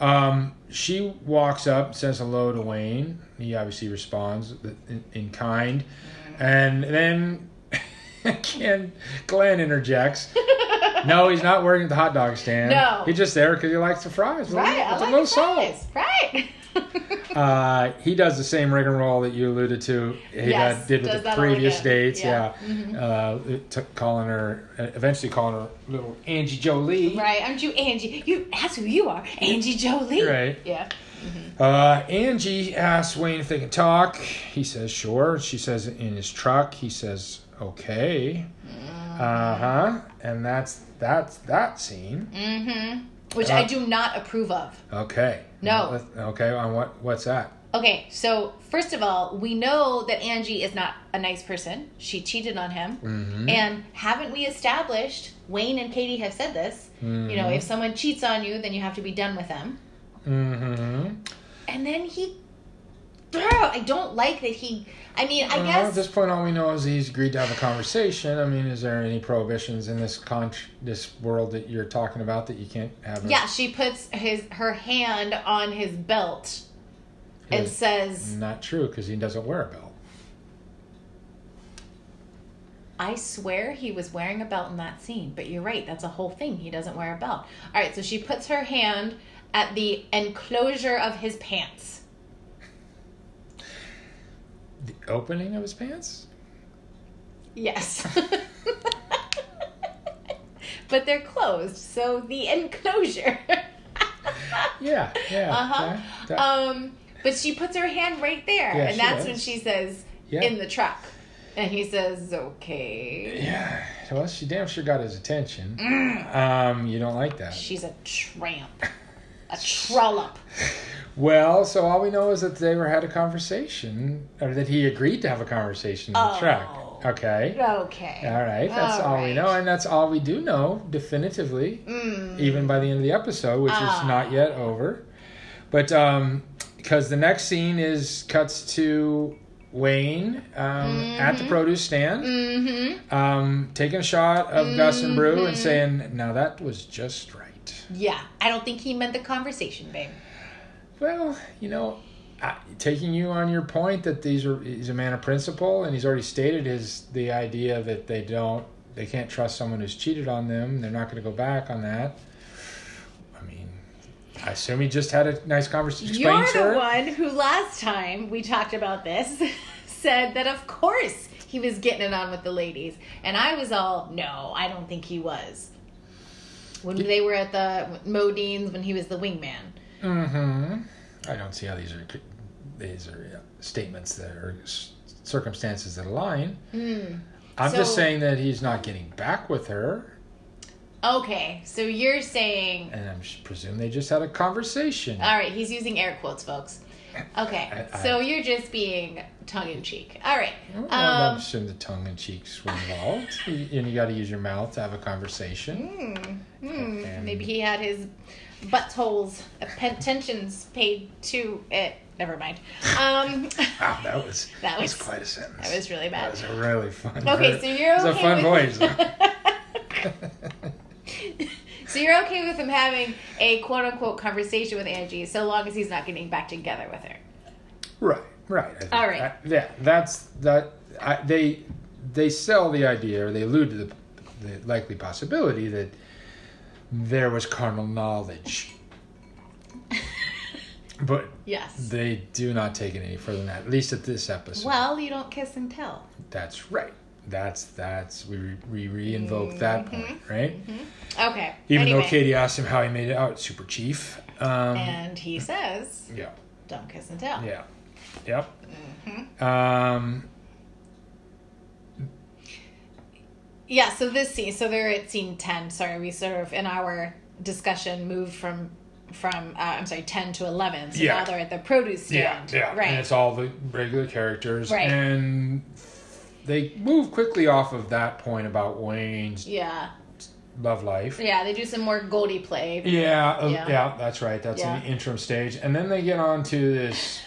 Um, she walks up, says hello to Wayne. He obviously responds in, in kind. And then Ken, Glenn interjects No, he's not working at the hot dog stand. No. He's just there because he likes the fries. Right, with I a like little salt. Right. uh, he does the same rigmarole that you alluded to. He yes, did with the previous like dates. Yeah. yeah. Mm-hmm. Uh, took calling her, eventually calling her little Angie Jolie. Right. Aren't you Angie? You, that's who you are. Angie Jolie. Right. Yeah. Mm-hmm. Uh, Angie asks Wayne if they can talk. He says, sure. She says, in his truck. He says, okay. Mm-hmm. Uh-huh. And that's that's that scene. Mm-hmm. Which uh, I do not approve of. Okay. No. Okay, on what? What's that? Okay, so first of all, we know that Angie is not a nice person. She cheated on him. Mm-hmm. And haven't we established, Wayne and Katie have said this, mm-hmm. you know, if someone cheats on you, then you have to be done with them. Mm-hmm. And then he... I don't like that he... I mean, I well, guess... At this point, all we know is he's agreed to have a conversation. I mean, is there any prohibitions in this con- this world that you're talking about that you can't have? A... Yeah, she puts his her hand on his belt his, and says... Not true, because he doesn't wear a belt. I swear he was wearing a belt in that scene, but you're right. That's a whole thing. He doesn't wear a belt. All right, so she puts her hand at the enclosure of his pants. The opening of his pants? Yes. But they're closed, so the enclosure. yeah, yeah. Uh-huh. That, that. Um, but she puts her hand right there, yeah, and that's does. when she says, yeah. in the truck. And he says, okay. Yeah. Well, she damn sure got his attention. Mm. Um, you don't like that. She's a tramp. A trollop. Well, so all we know is that they were had a conversation, or that he agreed to have a conversation in the oh, truck. Okay. Okay. All right. That's all, all right. we know, and that's all we do know definitively, mm. even by the end of the episode, which ah. is not yet over. But um, because the next scene is cuts to Wayne um, mm-hmm. at the produce stand, mm-hmm. um, taking a shot of mm-hmm. Gus and Brew and saying, "Now that was just right." Yeah, I don't think he meant the conversation, babe. Well, you know, I, taking you on your point that these are he's a man of principle, and he's already stated his the idea that they don't they can't trust someone who's cheated on them. They're not going to go back on that. I mean, I assume he just had a nice conversation. You're to the her. one who last time we talked about this said that of course he was getting it on with the ladies, and I was all no, I don't think he was. When yeah. they were at the Modean's when he was the wingman. Mm-hmm. I don't see how these are these are statements that are circumstances that align. Mm. I'm so, just saying that he's not getting back with her. Okay, so you're saying... And I presume they just had a conversation. All right, he's using air quotes, folks. Okay, I, I, so you're just being tongue-in-cheek. All right. Well, um, I assume the tongue-in-cheeks were involved. And you got to use your mouth to have a conversation. Mm, mm, and, maybe he had his... buttholes, attentions paid to it. Never mind. Um, wow, that was that was, was quite a sentence. That was really bad. That was a really fun. Okay, word. so you're okay. It's a fun voice. With... so you're okay with him having a quote unquote conversation with Angie, so long as he's not getting back together with her. Right, right. I think All right. I, yeah, that's that. I, they they sell the idea, or they allude to the, the likely possibility that. There was carnal knowledge. But yes. they do not take it any further than that, at least at this episode. Well, you don't kiss and tell. That's right. That's, that's, we re, re- invoke that mm-hmm. point, right? Mm-hmm. Okay. Even anyway. though Katie asked him how he made it out, Super Chief. Um, and he says, yeah. don't kiss and tell. Yeah. Yep. Mm-hmm. Um, Yeah, so this scene, so they're at scene ten. Sorry, we sort of, in our discussion, moved from, from uh, I'm sorry, ten to eleven. So yeah. now they're at the produce stand. Yeah, yeah. Right. And it's all the regular characters. Right. And they move quickly off of that point about Wayne's yeah. love life. Yeah, they do some more Goldie play. Yeah, uh, yeah. yeah, that's right. That's yeah. an interim stage. And then they get on to this...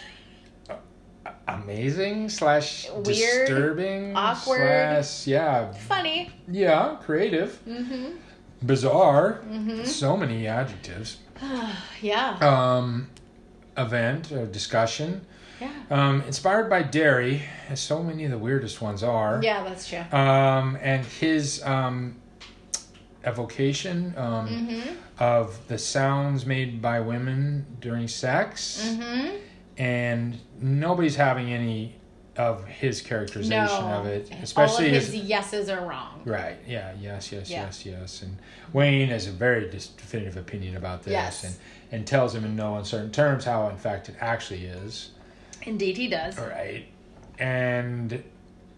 Amazing slash Weird, disturbing awkward slash yeah funny yeah creative mm-hmm. bizarre mm-hmm. so many adjectives yeah um event or discussion yeah um inspired by Darry, as so many of the weirdest ones are yeah that's true um and his um evocation um, mm-hmm. of the sounds made by women during sex. Mm-hmm. And nobody's having any of his characterization no. of it. Especially all of his, his yeses are wrong. Right. Yeah. Yes, yes, yeah. yes, yes. And Wayne has a very definitive opinion about this. Yes. And, and tells him in no uncertain terms how, in fact, it actually is. Indeed he does. All right. And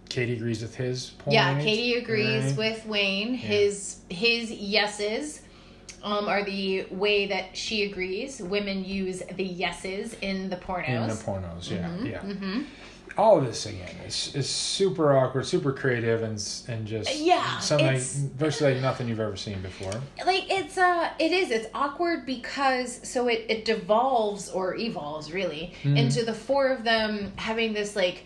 Katie agrees with his point. Yeah, Katie agrees right. with Wayne. Yeah. His his yeses um, are the way that she agrees. Women use the yeses in the pornos. In the pornos, yeah. Mm-hmm. yeah. Mm-hmm. All of this, again, is, is super awkward, super creative, and and just yeah, something virtually like nothing you've ever seen before. Like, it's, uh, it is. It's awkward because, so it, it devolves, or evolves, really, mm. into the four of them having this, like,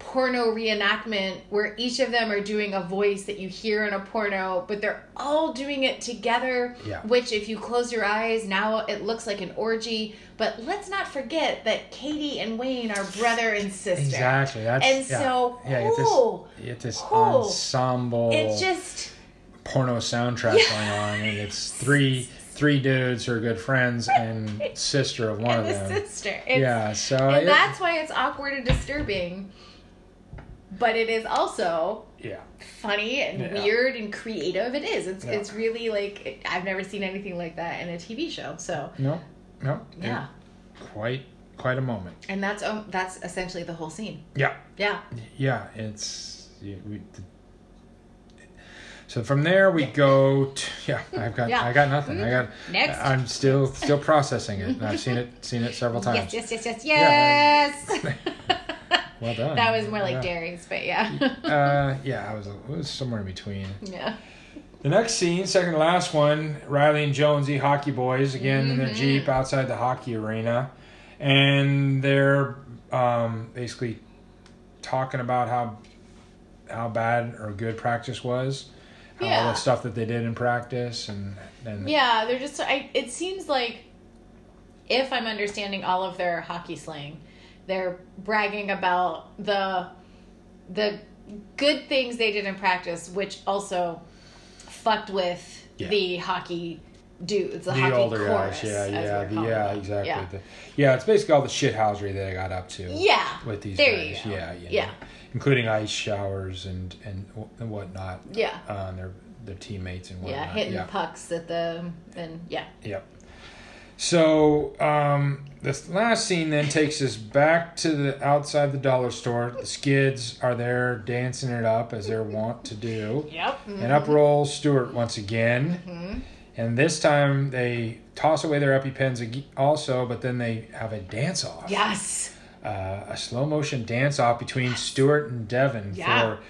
porno reenactment where each of them are doing a voice that you hear in a porno, but they're all doing it together, yeah. which, if you close your eyes, now it looks like an orgy. But let's not forget that Katie and Wayne are brother and sister. Exactly. That's, and yeah. so, yeah, cool. You get this, you get this cool. ensemble it's just porno soundtrack yeah. going on, and it's three... Three dudes who are good friends and sister of one and of the them. Sister. It's, yeah, so and it, that's why it's awkward and disturbing. But it is also yeah. funny and yeah. weird and creative. It is. It's yeah. it's really like it, I've never seen anything like that in a T V show. So no, no, yeah, it, quite quite a moment. And that's um, that's essentially the whole scene. Yeah, yeah, yeah. It's yeah, we. The, So from there we go to, yeah, I've got yeah. I got nothing. I got Next. I'm still still processing it. And I've seen it seen it several times. Yes, yes, yes, yes, yes. Yeah. Well done. That was more like yeah. Darry's, but yeah. Uh, yeah, I was it was somewhere in between. Yeah. The next scene, second to last one, Riley and Jonesy, hockey boys, again mm-hmm. in their Jeep outside the hockey arena. And they're um, basically talking about how how bad or good practice was. Yeah. All the stuff that they did in practice, and, and yeah, they're just. I, it seems like, if I'm understanding all of their hockey slang, they're bragging about the the good things they did in practice, which also fucked with yeah. the hockey dudes, the, the hockey older chorus, guys. Yeah, yeah, the, yeah, them. Exactly. Yeah. The, yeah, it's basically all the shithousery that I got up to. Yeah, with these there guys. You go. Yeah, you know. Yeah. Including ice showers and, and, and whatnot. Yeah. Uh, and their their teammates and whatnot. Yeah, hitting yeah. pucks at the and yeah. Yep. So um, this last scene then takes us back to the outside the dollar store. The skids are there dancing it up as they're wont to do. Yep. Mm-hmm. And up rolls Stuart once again. Mm-hmm. And this time they toss away their EpiPens also, but then they have a dance off. Yes. Uh, a slow motion dance off between Stuart and Devin yeah. for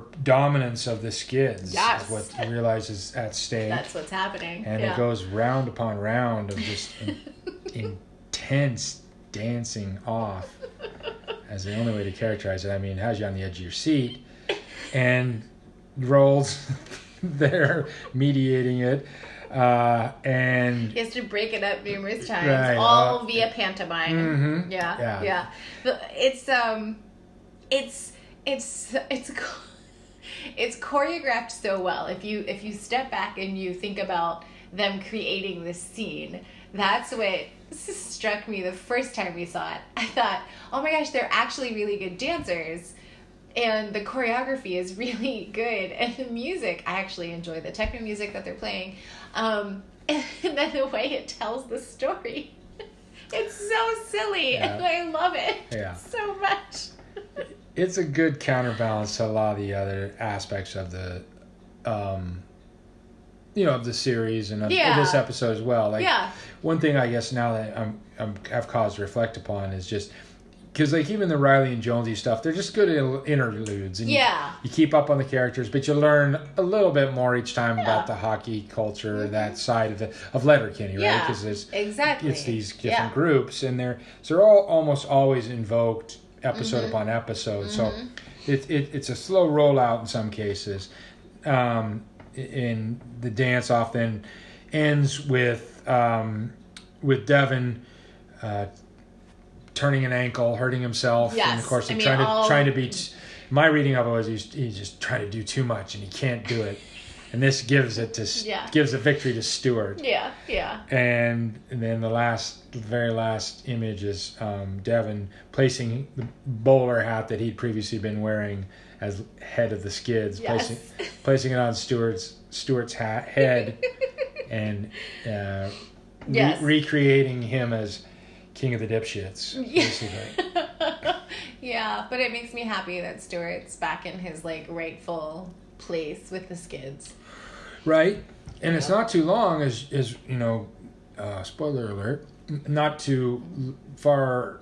for dominance of the skids. Yes. Is what he realizes at stake. That's what's happening. And yeah. it goes round upon round of just in, intense dancing off. As the only way to characterize it. I mean, it has you on the edge of your seat, and Roald's there mediating it. Uh, and he has to break it up numerous times, right, all uh, via pantomime. Mm-hmm, yeah, yeah, yeah. But it's um, it's it's it's it's choreographed so well. If you if you step back and you think about them creating this scene, that's what struck me the first time we saw it. I thought, oh my gosh, they're actually really good dancers. And the choreography is really good. And the music, I actually enjoy the techno music that they're playing. Um, and then the way it tells the story. It's so silly. Yeah. And I love it yeah. so much. It's a good counterbalance to a lot of the other aspects of the, um, you know, of the series and of, yeah. of this episode as well. Like yeah. one thing I guess now that I'm, I'm, I've caused to reflect upon is just... Because, like, even the Riley and Jonesy stuff, they're just good interludes. And yeah. You, you keep up on the characters, but you learn a little bit more each time yeah. about the hockey culture, mm-hmm. that side of the, of Letterkenny, yeah, right? Because exactly. it's these different yeah. groups, and they're, so they're all almost always invoked episode mm-hmm. upon episode. Mm-hmm. So it, it, it's a slow rollout in some cases. Um, and the dance-off then ends with, um, with Devin... Uh, turning an ankle, hurting himself, yes. and of course, he's I mean, trying to all... trying to be. T- my reading of it was he's, he's just trying to do too much, and he can't do it. and this gives it to yeah. gives the victory to Stuart. Yeah, yeah. And, and then the last, the very last image is um, Devin placing the bowler hat that he'd previously been wearing as head of the Skids, yes. placing placing it on Stuart's Stuart's hat head, and uh, yes. re- recreating him as king of the dipshits. Yeah. Yeah, but it makes me happy that Stuart's back in his like rightful place with the Skids. Right, and yeah. it's not too long as as you know. Uh, spoiler alert! Not too far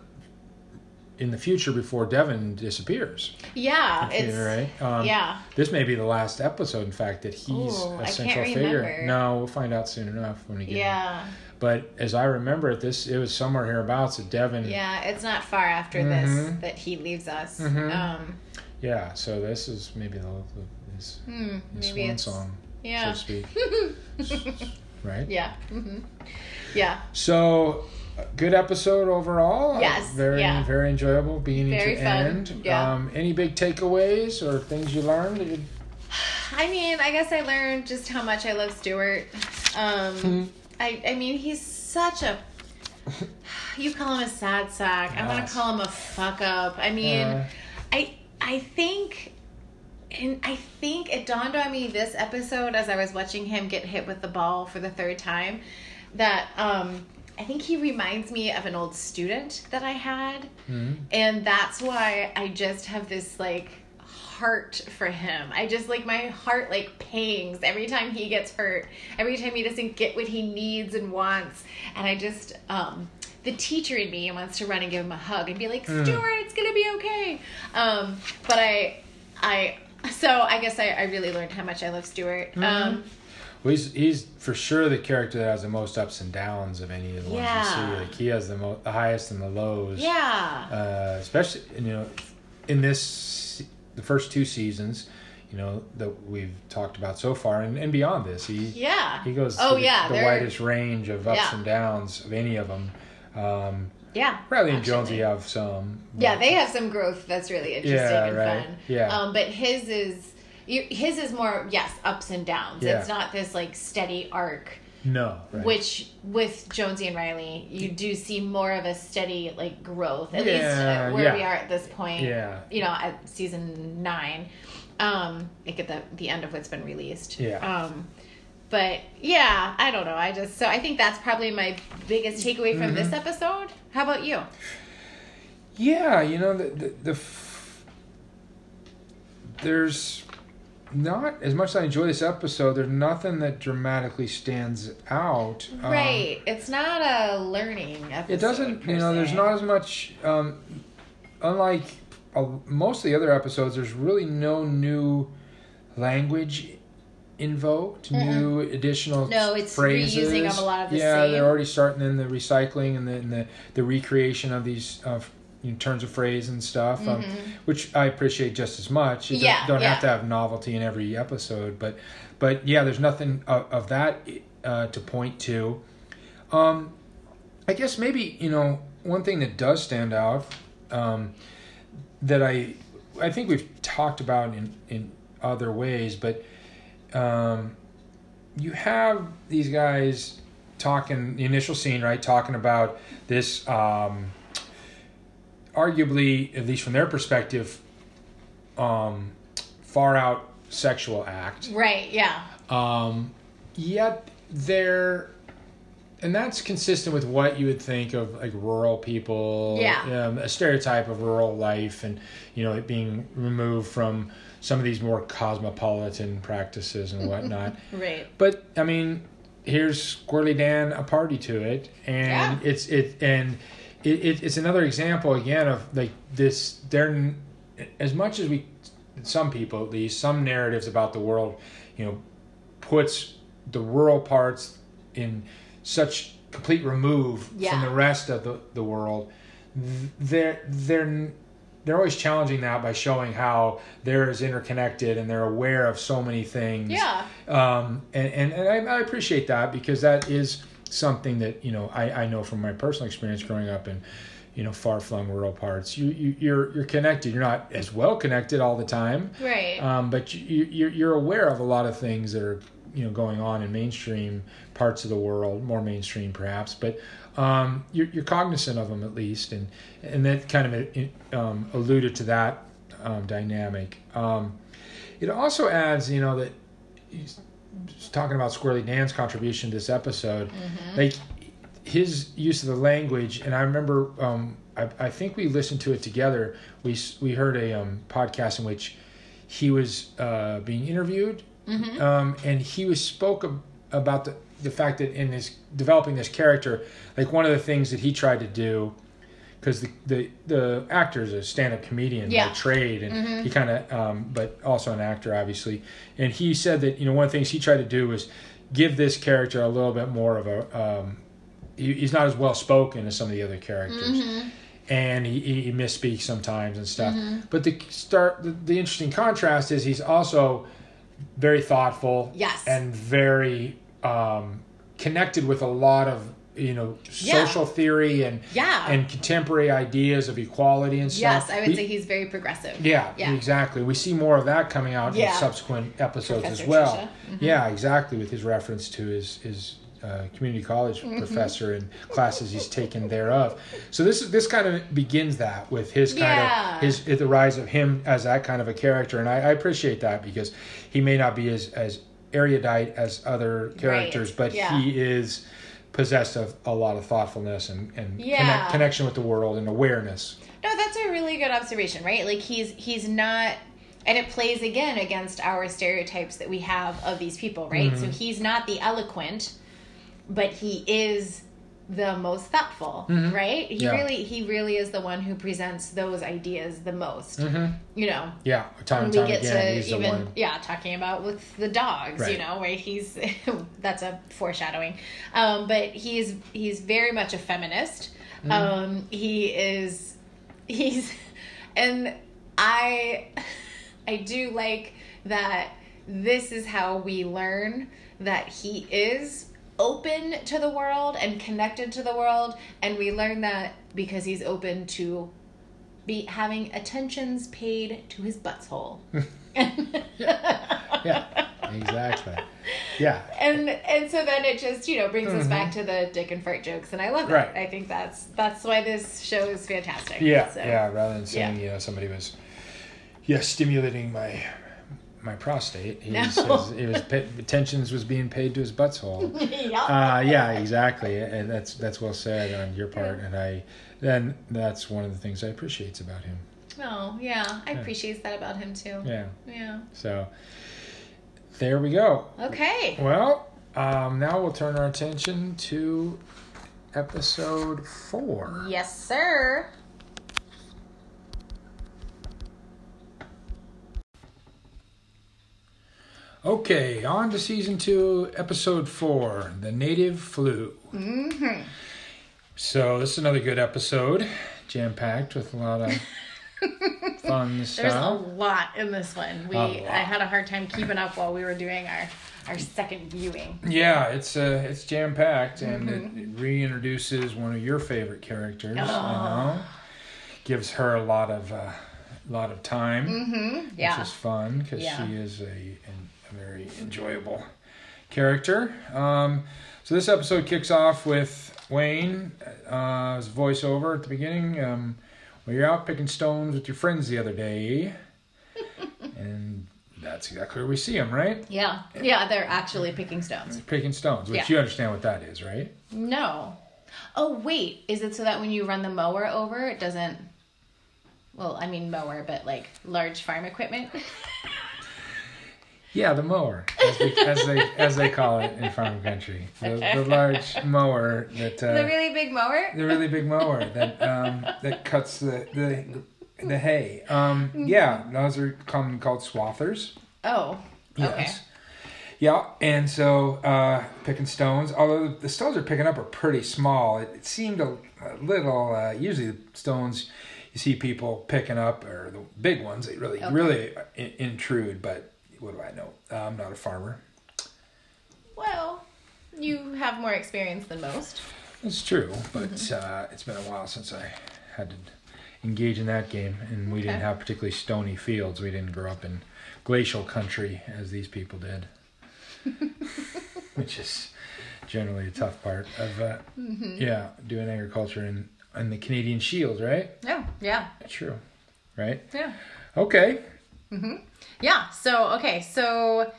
in the future before Devin disappears. Yeah, okay, it's right. Um, yeah, this may be the last episode. In fact, that he's Ooh, a central figure. No, we'll find out soon enough when we get. Yeah. Him. But as I remember it, this it was somewhere hereabouts at Devin. Yeah, it's not far after mm-hmm. this that he leaves us. Mm-hmm. Um, yeah, so this is maybe the, the this, hmm, this maybe swan song, yeah. so to speak. Right? Yeah. Mm-hmm. Yeah. So, good episode overall. Yes. Uh, very, yeah. very enjoyable being very to fun. End. Yeah. Um, any big takeaways or things you learned? That you... I mean, I guess I learned just how much I love Stuart. Um, mm-hmm. I, I mean, he's such a... You call him a sad sack. Yes. I want to call him a fuck up. I mean, uh, I I think... And I think it dawned on me this episode as I was watching him get hit with the ball for the third time that um, I think he reminds me of an old student that I had. Mm-hmm. And that's why I just have this, like... heart for him. I just like my heart like pangs every time he gets hurt, every time he doesn't get what he needs and wants, and I just um the teacher in me wants to run and give him a hug and be like, Stuart, it's gonna be okay. Um but I I so I guess I, I really learned how much I love Stuart. Mm-hmm. Um well, he's he's for sure the character that has the most ups and downs of any of the ones yeah. you see. Like he has the most the highest and the lows. Yeah. Uh especially you know in this the first two seasons, you know, that we've talked about so far, and, and beyond this, he yeah he goes oh, through yeah, the widest range of ups yeah. and downs of any of them. Um, yeah, Riley and Jonesy have some. Yeah, they have some growth that's really interesting yeah, and right. fun. Yeah, um, but his is his is more yes ups and downs. Yeah. It's not this like steady arc. No. Right. Which with Jonesy and Riley, you do see more of a steady like growth. At yeah, least where yeah. we are at this point. Yeah. You know, at season nine, um, like at the the end of what's been released. Yeah. Um, but yeah, I don't know. I just so I think that's probably my biggest takeaway from mm-hmm. this episode. How about you? Yeah, you know the the, the f- there's. Not as much as I enjoy this episode, there's nothing that dramatically stands out. Right. Um, it's not a learning episode. It doesn't, you know, se. There's not as much, um, unlike uh, most of the other episodes, there's really no new language invoked, mm-hmm. new additional No, it's phrases. Reusing of a lot of the yeah, same. Yeah, they're already starting in the recycling and the, and the, the recreation of these uh, in terms of phrase and stuff, um, mm-hmm. which I appreciate just as much. You yeah, don't, don't yeah. have to have novelty in every episode, but but yeah, there's nothing of, of that uh, to point to. Um, I guess maybe you know one thing that does stand out um, that I I think we've talked about in in other ways, but um, you have these guys talking the initial scene, right? Talking about this. Um, Arguably, at least from their perspective, um, far out sexual act. Right, yeah. Um, yet they're, and that's consistent with what you would think of like rural people. Yeah. Um, a stereotype of rural life and, you know, it being removed from some of these more cosmopolitan practices and whatnot. Right. But, I mean, here's Squirrely Dan, a party to it. And yeah. it's, it, and, It, it it's another example again of like this. They're as much as we, some people at least, some narratives about the world, you know, puts the rural parts in such complete remove yeah. from the rest of the, the world. They're they're they're always challenging that by showing how they're as interconnected and they're aware of so many things. Yeah. Um. And and, and I, I appreciate that because that is. Something that you know I, I know from my personal experience growing up in you know, far-flung rural parts. You, you, you're you're connected. You're not as well connected all the time. Right. Um, but you, you, you're aware of a lot of things that are, you know, going on in mainstream parts of the world, more mainstream perhaps, but um, you're, you're cognizant of them at least. And, and that kind of um, alluded to that um, dynamic. Um, it also adds, you know, that he's talking about Squirrely Dan's contribution to this episode. Mm-hmm. Like, his use of the language, and I remember, um, I, I think we listened to it together. We we heard a um, podcast in which he was uh, being interviewed, mm-hmm. um, and he was spoke ab- about the, the fact that in his developing this character, like one of the things that he tried to do, because the, the the actor is a stand-up comedian by yeah. trade, and mm-hmm. he kind of, um, but also an actor obviously, and he said that, you know, one of the things he tried to do was give this character a little bit more of a um, he's not as well spoken as some of the other characters, mm-hmm. and he, he misspeaks sometimes and stuff. Mm-hmm. But the start, the, the interesting contrast is he's also very thoughtful, yes, and very um, connected with a lot of, you know, social yeah. theory and yeah. and contemporary ideas of equality and stuff. Yes, I would we, say he's very progressive. Yeah, yeah, exactly. We see more of that coming out yeah. in subsequent episodes, Professor as well. Mm-hmm. Yeah, exactly. With his reference to his his. Uh, community college mm-hmm. professor and classes he's taken thereof. So this is this kind of begins that with his kind yeah. of his the rise of him as that kind of a character, and I, I appreciate that because he may not be as as erudite as other characters, right. but yeah. he is possessed of a lot of thoughtfulness and and yeah. connect, connection with the world and awareness. No, that's a really good observation, right? Like he's he's not. And it plays again against our stereotypes that we have of these people, right? Mm-hmm. So he's not the eloquent, but he is the most thoughtful, mm-hmm. right? He yeah. really, he really is the one who presents those ideas the most. Mm-hmm. You know, yeah. Time and time again, to he's even, the one. Yeah, talking about with the dogs, right. you know, where he's that's a foreshadowing. Um, but he's he's very much a feminist. Mm-hmm. Um, he is, he's, and I, I do like that. This is how we learn that he is open to the world and connected to the world, and we learn that because he's open to be having attentions paid to his butthole. yeah. yeah, exactly. Yeah, and and so then it just, you know, brings mm-hmm. us back to the dick and fart jokes, and I love that. Right. I think that's that's why this show is fantastic. Yeah, so, yeah. Rather than saying yeah. you know somebody was yeah stimulating my. my prostate. He no. was, it was attentions was being paid to his butthole. yeah. Uh, yeah, exactly. And that's that's well said on your part. And I, then that's one of the things I appreciate about him. Oh yeah, I yeah. appreciate that about him too. Yeah. Yeah. So there we go. Okay. Well, um, now we'll turn our attention to episode four. Yes, sir. Okay, on to season two, episode four, The Native Flu. Mm-hmm. So this is another good episode, jam-packed with a lot of fun stuff. There's a lot in this one. We I had a hard time keeping up while we were doing our, our second viewing. Yeah, it's uh, it's jam-packed, mm-hmm. and it, it reintroduces one of your favorite characters. Oh. You know? Gives her a lot of uh, lot of time, mm-hmm. yeah. which is fun because yeah. she is a... an very enjoyable character. Um, so this episode kicks off with Wayne, uh, his voiceover at the beginning. Um, well, you're out picking stones with your friends the other day. And that's exactly where we see them, right? Yeah. Yeah, they're actually picking stones. They're picking stones, which yeah. you understand what that is, right? No. Oh, wait. Is it so that when you run the mower over, it doesn't... Well, I mean mower, but like large farm equipment? Yeah, the mower, as they as they, as they call it in farm country, the, the large mower that uh, the really big mower, the really big mower that um, that cuts the the, the hay. Um, yeah, those are commonly called swathers. Oh, okay. Yes. Yeah, and so uh, picking stones. Although the stones they're picking up are pretty small, it, it seemed a, a little. Uh, usually, the stones you see people picking up are the big ones. They really okay. really in- intrude, but. What do I know? Uh, I'm not a farmer. Well, you have more experience than most. It's true, but mm-hmm. uh, it's been a while since I had to engage in that game, and we okay. didn't have particularly stony fields. We didn't grow up in glacial country as these people did, which is generally a tough part of uh, mm-hmm. yeah doing agriculture in in the Canadian Shield, right? Yeah, yeah, true, right? Yeah. Okay. Mm-hmm. Yeah. So okay. So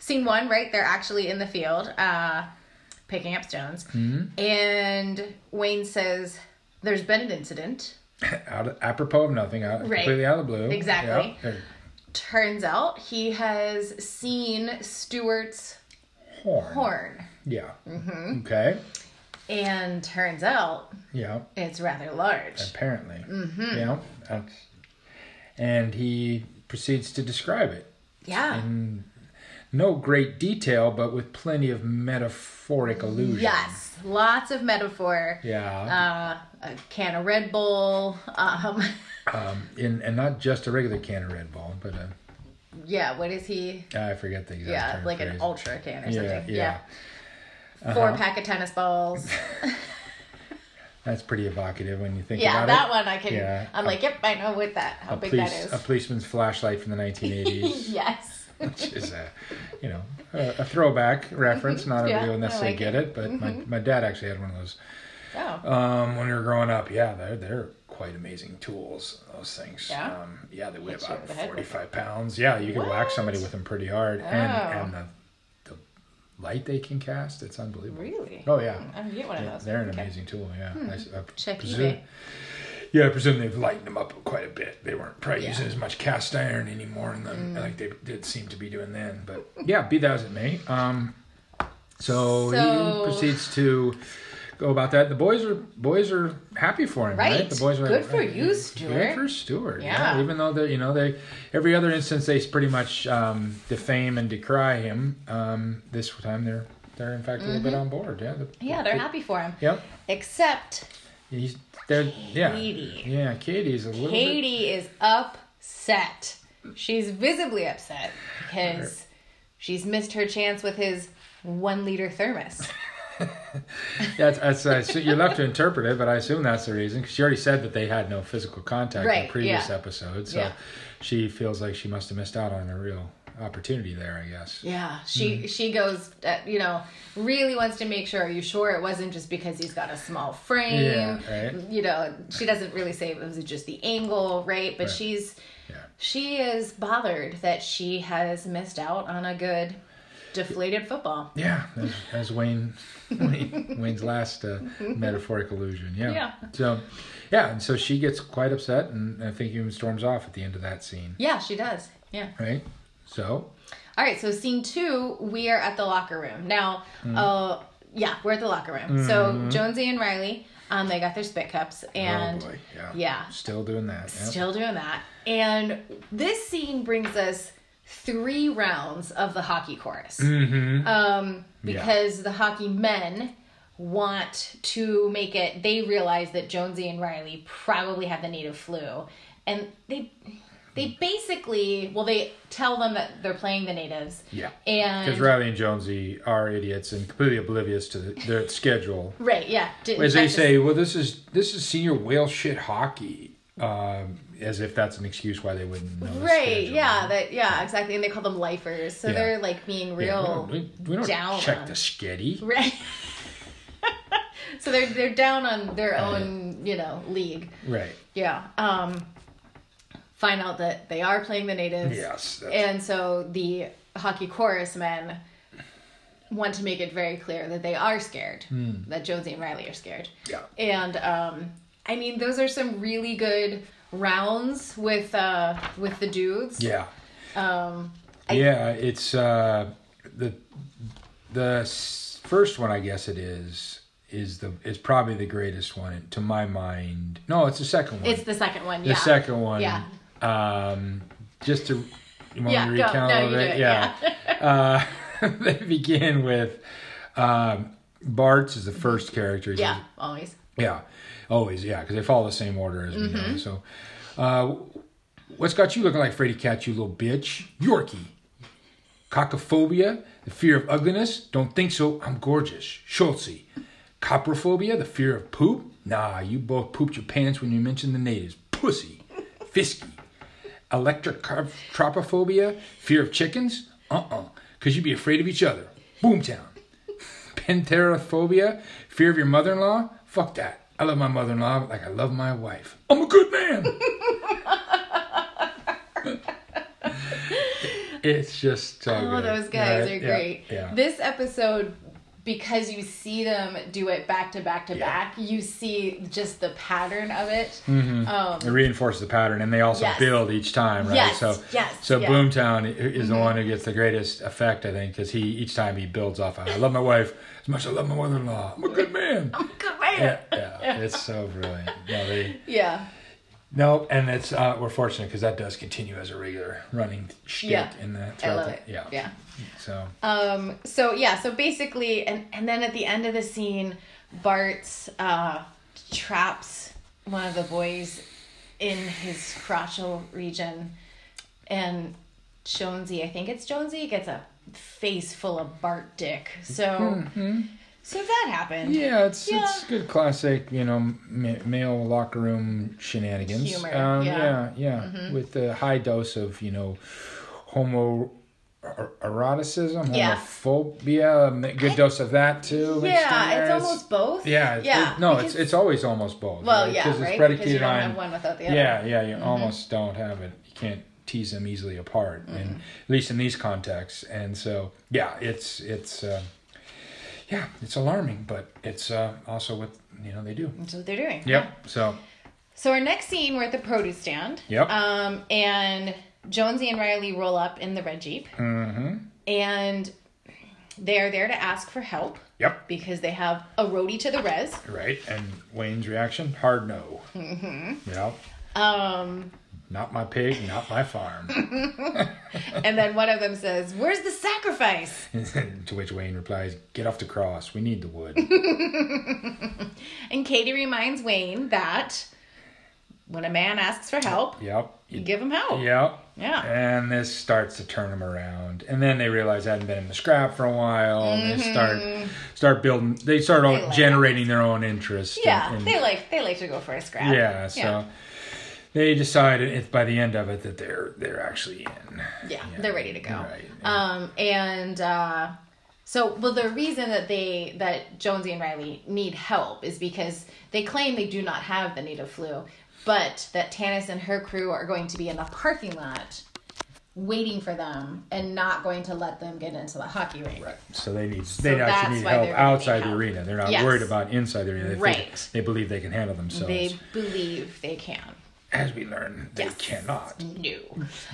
scene one, right? They're actually in the field, uh, picking up stones, mm-hmm. and Wayne says, "There's been an incident." Out of, apropos of nothing, out, right. completely out of the blue. Exactly. Yep. Turns out he has seen Stuart's horn. Horn. Yeah. Mm-hmm. Okay. And turns out, yeah, it's rather large. Apparently. Mm-hmm. Yeah. That's, and he proceeds to describe it. Yeah. In no great detail, but with plenty of metaphoric allusion. Yes, lots of metaphor. Yeah. Uh, a can of Red Bull. Um, um, in, and not just a regular can of Red Bull, but a... Yeah, what is he? I forget the exact yeah, term. Yeah, like phrase. An ultra can or something. Yeah. yeah. yeah. Four uh-huh. pack of tennis balls. That's pretty evocative when you think yeah, about it. Yeah, that one I can... Yeah. I'm a, like, yep, I know what that, how big police, that is. A policeman's flashlight from the nineteen eighties. Yes. Which is a, you know, a, a throwback reference. Mm-hmm. Not everybody yeah, will necessarily like get it, it but mm-hmm. my, my dad actually had one of those. Oh. Um, when we were growing up, yeah, they're they're quite amazing tools. Those things. Yeah. Um, yeah, they weigh Hit about forty-five pounds. Yeah, you can whack somebody with them pretty hard, oh. and and the, the light they can cast, it's unbelievable. Really? Oh yeah. I'm gonna get one of those. They're an okay. amazing tool. Yeah. Hmm. I, I Check presume, eBay. Yeah, I presume they've lightened them up quite a bit. They weren't probably yeah. using as much cast iron anymore in them, mm. like they did seem to be doing then. But yeah, be that as it may. Um, so, so he proceeds to go about that. The boys are boys are happy for him, right? right? The boys are good like, for right, you, Stuart. Good for Stuart. Yeah. yeah. Even though they, you know, they every other instance they pretty much um, defame and decry him. Um, this time they're they're in fact a little mm-hmm. bit on board. Yeah. The, yeah, they're the, happy for him. Yep. Except. He's there. Yeah, yeah. Katie's a little. Katie bit... is upset. She's visibly upset because she's missed her chance with his one-liter thermos. that's that's. I, you're left to interpret it, but I assume that's the reason because she already said that they had no physical contact right, in the previous yeah. episode. So yeah. she feels like she must have missed out on a real opportunity there, I guess. Yeah, she mm. she goes, uh, you know, really wants to make sure. Are you sure it wasn't just because he's got a small frame? Yeah, right. You know, she doesn't really say it was just the angle, right? But right. she's yeah. she is bothered that she has missed out on a good deflated football. Yeah, as, as Wayne, Wayne Wayne's last uh, metaphoric allusion. Yeah. yeah. So, yeah, and so she gets quite upset, and I think even storms off at the end of that scene. Yeah, she does. Yeah. Right. So, all right. So scene two, we are at the locker room now. Mm-hmm. Uh, yeah, we're at the locker room. Mm-hmm. So Jonesy and Riley, um, they got their spit cups, and oh boy, yeah. yeah, still doing that. Yep. Still doing that. And this scene brings us three rounds of the hockey chorus, mm-hmm. um, because yeah. the hockey men want to make it. They realize that Jonesy and Riley probably have the native flu, and they. They basically, well, they tell them that they're playing the natives. Yeah. And because Riley and Jonesy are idiots and completely oblivious to the, their schedule. Right. Yeah. Didn't as they say, well, this is this is senior whale shit hockey, um, as if that's an excuse why they wouldn't know. Right. Yeah. That. Yeah. Exactly. And they call them lifers, so yeah. they're like being real. Yeah, we don't, we, we don't down check on. The sketty. Right. So they're they're down on their uh, own, you know, league. Right. Yeah. Um. Find out that they are playing the natives. Yes. And so the hockey chorus men want to make it very clear that they are scared. Mm. That Jonesy and Riley are scared. Yeah. And, um, I mean, those are some really good rounds with uh, with the dudes. Yeah. Um, I, yeah, it's uh, the the first one, I guess it is. Is the is probably the greatest one to my mind. No, it's the second one. It's the second one. Yeah. The second one. Yeah. Um, just to you want yeah, to recount no, a little bit. Yeah. yeah. uh, they begin with um, Bart's is the first character. He's yeah. Like, always. Yeah. Always. Yeah. Because they follow the same order as mm-hmm. we know. So, uh, what's got you looking like Freddy Cat? You little bitch. Yorkie. Cockophobia. The fear of ugliness. Don't think so. I'm gorgeous. Schultzy. Coprophobia, the fear of poop. Nah, you both pooped your pants when you mentioned the natives. Pussy. Fisky. Electric tropophobia. Fear of chickens? Uh-uh. Because you'd be afraid of each other. Boomtown. Pantherophobia. Fear of your mother-in-law? Fuck that. I love my mother-in-law like I love my wife. I'm a good man. It's just so oh, good. Those guys right? are great. Yeah, yeah. This episode, because you see them do it back to back to yeah. back, you see just the pattern of it. Mm-hmm. Um, it reinforces the pattern, and they also yes. build each time, right? Yes, so, yes. So yeah. Boomtown is mm-hmm. the one who gets the greatest effect, I think, because he each time he builds off of it. I love my wife as much as I love my mother-in-law. I'm a good man. I'm a good man. Yeah, yeah. yeah. It's so brilliant. No, they, yeah. No, and it's uh, we're fortunate because that does continue as a regular running shtick yeah. in the throughout. I love the, it. Yeah, yeah. So, um, so yeah, so basically, and and then at the end of the scene, Bart's uh, traps one of the boys in his crotchal region, and Jonesy, I think it's Jonesy, gets a face full of Bart dick. So. Mm-hmm. So that happened. Yeah, it's yeah. it's good classic, you know, ma- male locker room shenanigans. Humor, um, yeah, yeah, yeah. Mm-hmm. With a high dose of you know, homo er- eroticism, homophobia. Yeah. Good I, dose of that too. Yeah, it's almost both. Yeah, yeah. It, no, because, it's it's always almost both. Well, right? yeah, because it's right? predicated because you don't on have one without the other. Yeah, yeah. You mm-hmm. almost don't have it. You can't tease them easily apart, mm-hmm. and at least in these contexts. And so, yeah, it's it's. Uh, Yeah, it's alarming, but it's uh, also what you know they do. That's what they're doing. Yep. Yeah. So, so our next scene, we're at the produce stand. Yep. Um, and Jonesy and Riley roll up in the red Jeep. Mm-hmm. And they're there to ask for help. Yep. Because they have a roadie to the res. Right. And Wayne's reaction: hard no. Mm-hmm. Yeah. Um. Not my pig, not my farm. And then one of them says, "Where's the sacrifice?" To which Wayne replies, "Get off the cross. We need the wood." And Katie reminds Wayne that when a man asks for help, yep. you give him help. Yep. Yeah. And this starts to turn them around. And then they realize they hadn't been in the scrap for a while. Mm-hmm. And they start start building. They start they like generating it. Their own interest. Yeah. In, in, they like they like to go for a scrap. Yeah. So. Yeah. They decided it's by the end of it that they're they're actually in. Yeah, yeah. They're ready to go. Right, yeah. Um, and uh, so, well, the reason that they that Jonesy and Riley need help is because they claim they do not have the native flu, but that Tannis and her crew are going to be in the parking lot waiting for them and not going to let them get into the hockey rink. Right. So they need so they actually need help outside the help. arena. They're not yes. worried about inside the arena. They right. They believe they can handle themselves. They believe they can. As we learn, they yes. cannot. No.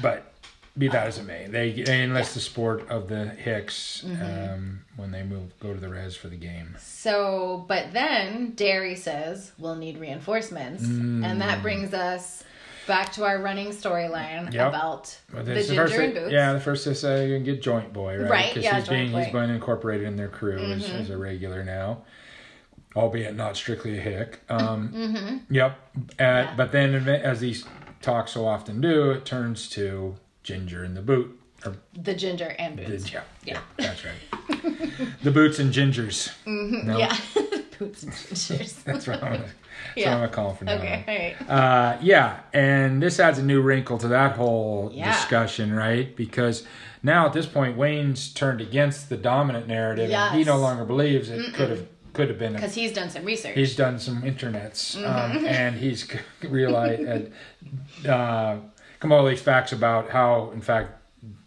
But be that as it may, they, they enlist yeah. the sport of the Hicks mm-hmm. um, when they move go to the res for the game. So, but then Darry says we'll need reinforcements, mm. and that brings us back to our running storyline yep. about well, the ginger the and boots. They, yeah, the first they say you can get Joint Boy, right? Right. Because yeah, he's being boy. he's being incorporated in their crew mm-hmm. as, as a regular now. Albeit not strictly a hick. Um, mm-hmm. Yep. Uh, yeah. But then, as these talks so often do, it turns to ginger and the boot. Or the ginger and boots. The, yeah, yeah. Yeah. That's right. The boots and gingers. Mm-hmm. No? Yeah. Boots and gingers. That's what I'm going to call them for now. Okay, all right. Uh, yeah. And this adds a new wrinkle to that whole yeah. discussion, right? Because now at this point, Wayne's turned against the dominant narrative. Yes. And he no longer believes it Mm-mm. could have. Could have been because he's done some research. He's done some internets, mm-hmm. um, and he's realized uh, come all these facts about how, in fact,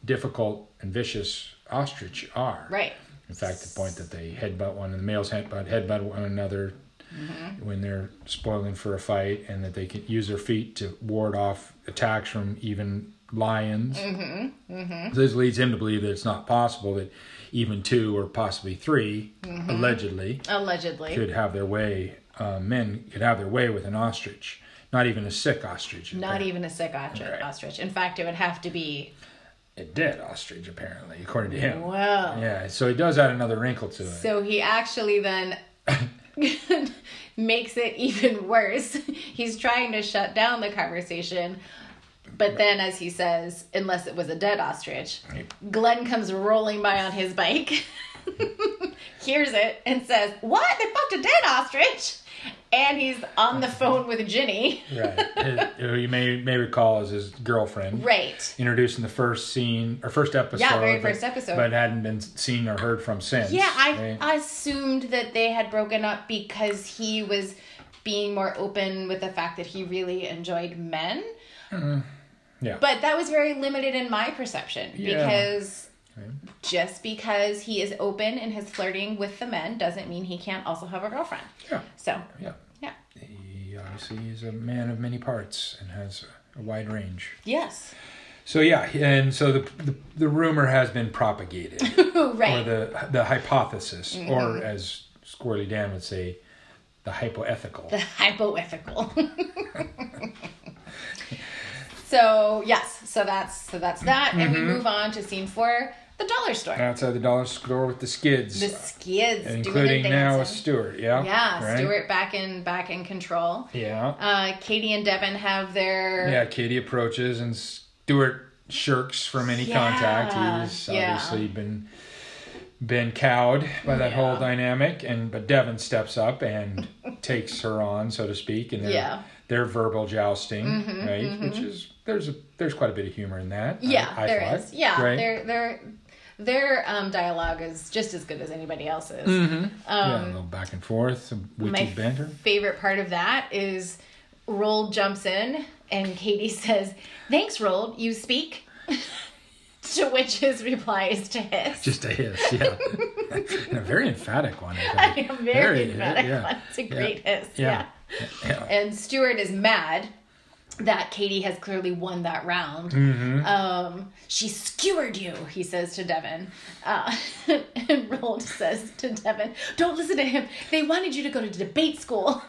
difficult and vicious ostrich are. Right. In fact, the point that they headbutt one, and the males headbutt headbutt one another mm-hmm. when they're spoiling for a fight, and that they can use their feet to ward off attacks from even lions. Mm-hmm. Mm-hmm. So this leads him to believe that it's not possible that. Even two or possibly three, mm-hmm. allegedly, allegedly, could have their way. Uh, men could have their way with an ostrich, not even a sick ostrich. Not even a sick ostrich. Right. Ostrich. In fact, it would have to be a dead ostrich, apparently, according to him. Wow. Yeah. So he does add another wrinkle to it. So he actually then makes it even worse. He's trying to shut down the conversation. But right. then, as he says, unless it was a dead ostrich, right. Glenn comes rolling by on his bike, hears it, and says, "What? They fucked a dead ostrich?" and he's on the phone with Ginny. Right. Who you may may recall as his girlfriend. Right. Introduced in the first scene, or first episode. Yeah, very first but, episode. But hadn't been seen or heard from since. Yeah, I, right? I assumed that they had broken up because he was being more open with the fact that he really enjoyed men. Mm-hmm. Yeah. But that was very limited in my perception. Yeah. Because... just because he is open in his flirting with the men doesn't mean he can't also have a girlfriend. Yeah. So. Yeah. Yeah. He obviously is a man of many parts and has a wide range. Yes. So yeah, and so the the, the rumor has been propagated, right? Or the the hypothesis, mm-hmm. or as Squirrely Dan would say, the hypoethical. The hypoethical. So yes, so that's so that's that, mm-hmm. and we move on to scene four. The dollar store. Outside the dollar store with the skids. The skids, and including doing now with Stuart, yeah. Yeah, right? Stuart back in back in control. Yeah. Uh, Katie and Devin have their. Yeah, Katie approaches and Stuart shirks from any yeah. contact. He's yeah. obviously been been cowed by that yeah. whole dynamic, and but Devin steps up and takes her on, so to speak, and they're yeah. they're verbal jousting, mm-hmm, right? Mm-hmm. Which is there's a there's quite a bit of humor in that. Yeah, I, I there thought, is. Yeah, right? they're they're. Their um, dialogue is just as good as anybody else's. Mm-hmm. Um, yeah, a little back and forth, some witty banter. My favorite part of that is Roald jumps in and Katie says, "Thanks, Roald, you speak." To which his reply is to hiss. Just a hiss, yeah. And a very emphatic one. I think. I, a very, very emphatic yeah. one. It's a great yeah. hiss, yeah. Yeah. yeah. And Stuart is mad that Katie has clearly won that round. Mm-hmm. Um, she skewered you, he says to Devin. Uh, and Roald says to Devin, "Don't listen to him. They wanted you to go to debate school."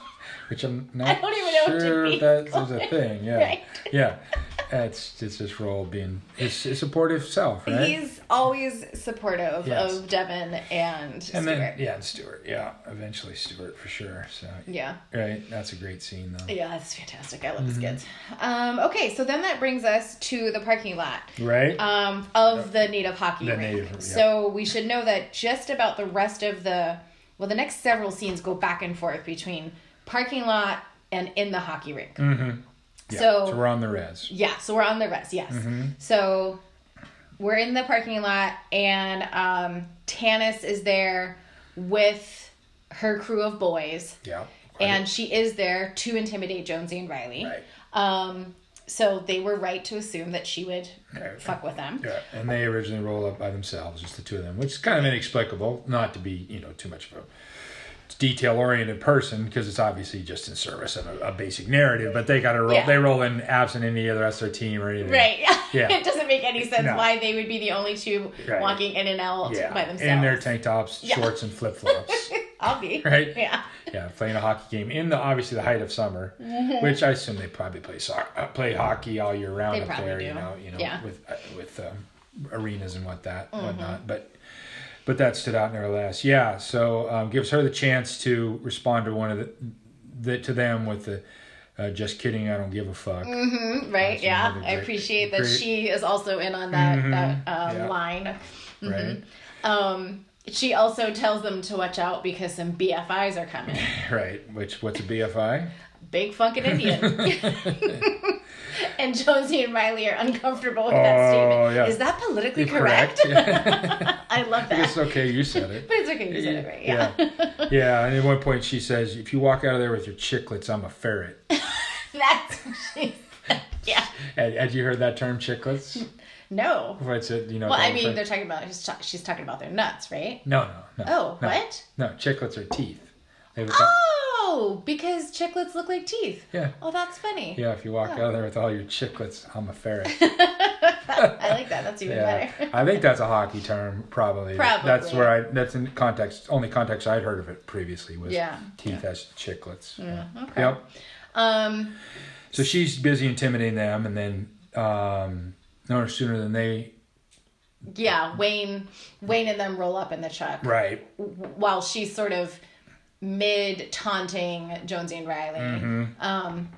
Which I'm not I don't even sure know what that is a thing. Yeah, right. yeah. It's it's just Roald being his, his supportive self, right? He's always supportive yes. of Devin and, and Stuart. Then, yeah, and Stuart. Yeah, eventually Stuart for sure. So yeah, right. That's a great scene, though. Yeah, that's fantastic. I love mm-hmm. the skids. Um, okay, so then that brings us to the parking lot, right? Um, of the, the native hockey the rink. Native, yeah. So we should know that just about the rest of the well, the next several scenes go back and forth between parking lot and in the hockey rink. Mm-hmm. Yeah, so, so we're on the res. Yeah, so we're on the res, yes. Mm-hmm. So we're in the parking lot, and um, Tannis is there with her crew of boys. Yeah. And it. She is there to intimidate Jonesy and Riley. Right. Um, so they were right to assume that she would right. fuck with them. Yeah, and they originally roll up by themselves, just the two of them, which is kind of inexplicable, not to be, you know, too much of a... detail-oriented person, because it's obviously just in service of a, a basic narrative, but they got to roll yeah. they roll in absent any of the rest of their team or anything. Right. Yeah. It doesn't make any sense no. why they would be the only two right. walking in and out yeah. by themselves. In their tank tops, yeah. shorts, and flip-flops. I'll be. Right? Yeah. Yeah, playing a hockey game in the obviously the height of summer, mm-hmm. which I assume they probably play soccer, play hockey all year round they up there, do. you know, you know, yeah. with uh, with um, arenas and what that mm-hmm. whatnot, but But that stood out nevertheless. Yeah, so um, gives her the chance to respond to one of the, the to them with the, uh, just kidding, I don't give a fuck. Mm-hmm, right, yeah. Great, I appreciate that great. she is also in on that, mm-hmm. that uh, yeah. line. Mm-hmm. Right. Um, she also tells them to watch out because some B F Is are coming. Right, which what's a B F I? Big funkin' Indian. And Jonesy and Riley are uncomfortable with oh, that statement. Yeah. Is that politically You're correct? correct. Yeah. I love that. It's okay, you said it. But it's okay, you said it right. Yeah. Yeah. yeah, and at one point she says, "If you walk out of there with your chiclets, I'm a ferret." That's what she said. Yeah. Had, had you heard that term, chiclets? No. What's it, you know, well, I mean, they're talking about, she's, talk, she's talking about their nuts, right? No, no, no. Oh, no, what? No, chiclets are teeth. They were oh! Oh, because chiclets look like teeth. Yeah. Oh, that's funny. Yeah, if you walk oh. out there with all your chiclets, I'm a ferret. I like that. That's even yeah. better. I think that's a hockey term, probably. Probably. That's where I. That's in context. Only context I'd heard of it previously was yeah. teeth yeah. as chiclets. Yeah. yeah. Okay. Yep. Um. So she's busy intimidating them, and then um, no sooner than they. Yeah, Wayne, Wayne, and them roll up in the truck. Right. While she's sort of. Mid taunting Jonesy and Riley, mm-hmm. um,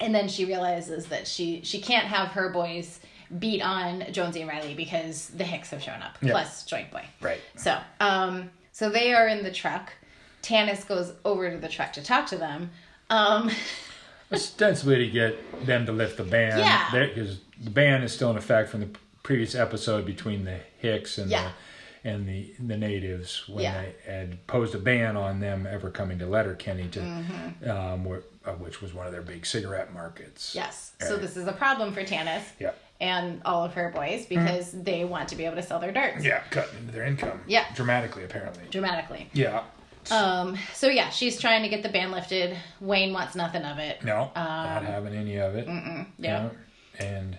and then she realizes that she she can't have her boys beat on Jonesy and Riley because the Hicks have shown up, yep. plus Joint Boy. Right. So, um, so they are in the truck. Tannis goes over to the truck to talk to them. Um, Ostensibly to get them to lift the ban. Yeah. Because the ban is still in effect from the previous episode between the Hicks and yeah. the and the, the natives when yeah. they had posed a ban on them ever coming to Letterkenny, to, mm-hmm. um, which was one of their big cigarette markets. Yes. Right. So this is a problem for Tannis. Yeah. And all of her boys, because mm-hmm. they want to be able to sell their darts. Yeah, cutting into their income. Yeah. Dramatically, apparently. Dramatically. Yeah. Um. So, yeah, she's trying to get the ban lifted. Wayne wants nothing of it. No, um, not having any of it. Mm-mm. Yeah. You know? And